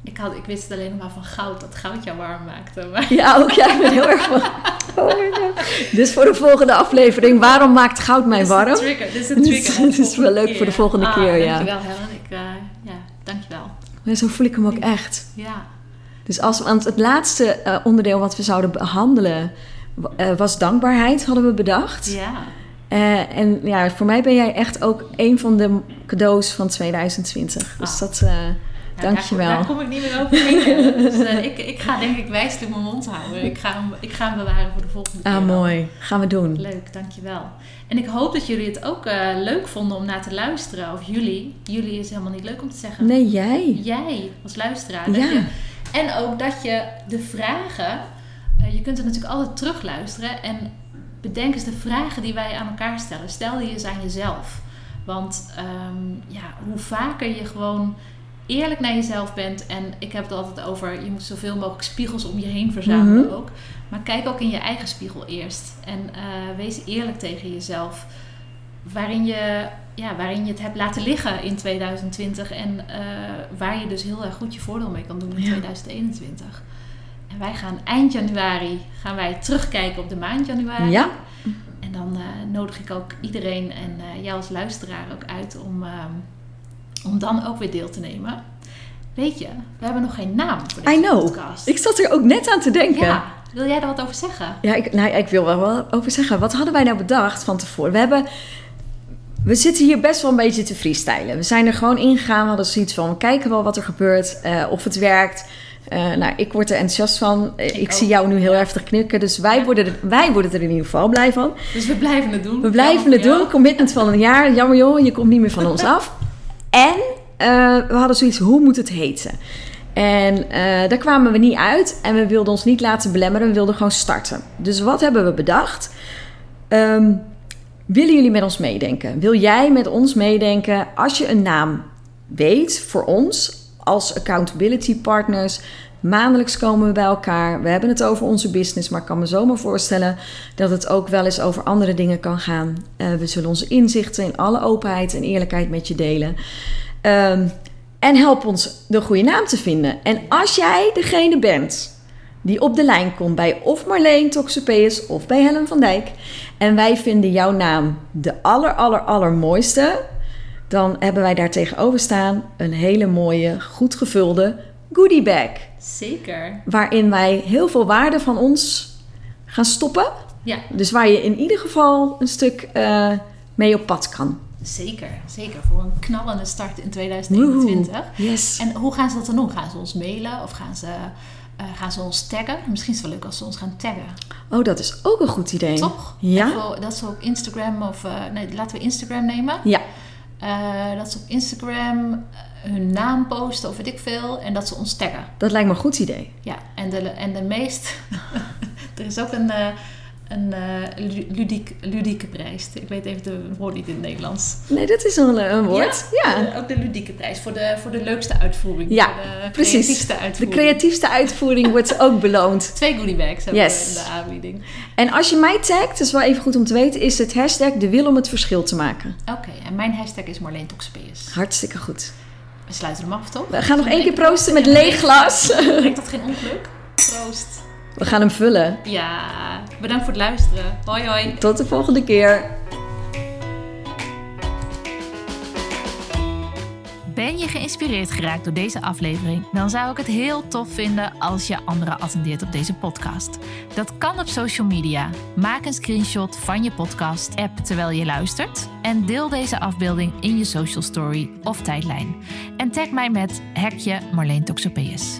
ik, had, ik wist alleen maar van goud, dat goud jou warm maakte. Maar... Ja, ook jij bent heel erg van... Oh dus voor de volgende aflevering, waarom maakt goud mij warm? Dit is een trigger. Dit is een trigger. Het is wel leuk keer. Voor de volgende ah, keer, ja. Dankjewel, Helen. Ik... Uh, Dankjewel. Ja, zo voel ik hem ook echt. Ja. Dus als, want het laatste uh, onderdeel wat we zouden behandelen uh, was dankbaarheid, hadden we bedacht. Ja. Uh, en ja, voor mij ben jij echt ook een van de cadeaus van tweeduizend twintig. Dus oh. dat, uh, ja, dankjewel. Daar, daar kom ik niet meer over heen. Dus uh, ik, ik ga denk ik wijselijk mijn mond houden. Ik ga, hem, ik ga hem bewaren voor de volgende keer. Ah, mooi. Gaan we doen. Leuk, dankjewel. En ik hoop dat jullie het ook uh, leuk vonden om naar te luisteren. Of jullie. Jullie is helemaal niet leuk om te zeggen. Nee, jij. Jij als luisteraar. Ja. Dat je En ook dat je de vragen, uh, je kunt het natuurlijk altijd terugluisteren en bedenk eens de vragen die wij aan elkaar stellen. Stel die eens aan jezelf. Want um, ja, hoe vaker je gewoon eerlijk naar jezelf bent. En ik heb het altijd over, je moet zoveel mogelijk spiegels om je heen verzamelen mm-hmm. ook. Maar kijk ook in je eigen spiegel eerst. En uh, wees eerlijk tegen jezelf. Waarin je, ja, waarin je het hebt laten liggen in twintig twintig. En uh, waar je dus heel erg goed je voordeel mee kan doen in ja. twintig eenentwintig. En wij gaan eind januari gaan wij terugkijken op de maand januari. Ja. En dan uh, nodig ik ook iedereen en uh, jou als luisteraar ook uit om, uh, om dan ook weer deel te nemen. Weet je, we hebben nog geen naam voor deze I know. podcast. Ik zat er ook net aan te denken. Ja. Wil jij daar wat over zeggen? Ja, ik, nou, ik wil wel wat over zeggen. Wat hadden wij nou bedacht van tevoren? We hebben... We zitten hier best wel een beetje te freestylen. We zijn er gewoon ingegaan. We hadden zoiets van, we kijken wel wat er gebeurt. Uh, of het werkt. Uh, nou, ik word er enthousiast van. Uh, ik ik zie jou nu heel heftig knikken. Dus wij, ja. worden er, wij worden er in ieder geval blij van. Dus we blijven het doen. We blijven ja, het ja. doen. Commitment van een jaar. Jammer joh, je komt niet meer van ons af. En uh, we hadden zoiets, hoe moet het heten? En uh, daar kwamen we niet uit. En we wilden ons niet laten belemmeren. We wilden gewoon starten. Dus wat hebben we bedacht? Um, Willen jullie met ons meedenken? Wil jij met ons meedenken als je een naam weet voor ons als accountability partners? Maandelijks komen we bij elkaar. We hebben het over onze business, maar ik kan me zomaar voorstellen dat het ook wel eens over andere dingen kan gaan. Uh, we zullen onze inzichten in alle openheid en eerlijkheid met je delen. Um, en help ons de goede naam te vinden. En als jij degene bent die op de lijn komt bij of Marleen Toxopeus of bij Helen van Dijk en wij vinden jouw naam de aller aller allermooiste, dan hebben wij daar tegenover staan een hele mooie, goed gevulde goodie bag. Zeker. Waarin wij heel veel waarde van ons gaan stoppen. Ja. Dus waar je in ieder geval een stuk uh, mee op pad kan. Zeker, zeker. Voor een knallende start in twintig eenentwintig. Woehoe, yes. En hoe gaan ze dat dan doen? Gaan ze ons mailen of gaan ze... Uh, gaan ze ons taggen? Misschien is het wel leuk als ze ons gaan taggen. Oh, dat is ook een goed idee. Toch? Ja. Wel, dat ze op Instagram of... Uh, nee, laten we Instagram nemen. Ja. Uh, dat ze op Instagram hun naam posten of weet ik veel. En dat ze ons taggen. Dat lijkt me een goed idee. Ja. En de, en de meest... er is ook een, een uh, ludiek, ludieke prijs. Ik weet even het woord niet in het Nederlands. Nee, dat is een, een woord. Ja. ja. De, ook de ludieke prijs. Voor de, voor de leukste uitvoering. Ja, de precies. Creatiefste uitvoering. De creatiefste uitvoering wordt ook beloond. Twee goodie bags hebben yes. we in de aanbieding. En als je mij tagt, dat is wel even goed om te weten, is het hashtag de wil om het verschil te maken. Oké, okay, en mijn hashtag is Marleen Toxopeus. Hartstikke goed. We sluiten hem af, toch? We gaan nog één keer proosten met leeg glas. Brengt dat geen ongeluk? Proost. We gaan hem vullen. Ja, bedankt voor het luisteren. Hoi hoi. Tot de volgende keer. Ben je geïnspireerd geraakt door deze aflevering? Dan zou ik het heel tof vinden als je anderen attendeert op deze podcast. Dat kan op social media. Maak een screenshot van je podcast-app terwijl je luistert. En deel deze afbeelding in je social story of tijdlijn. En tag mij met hekje Marleen Toxopeus.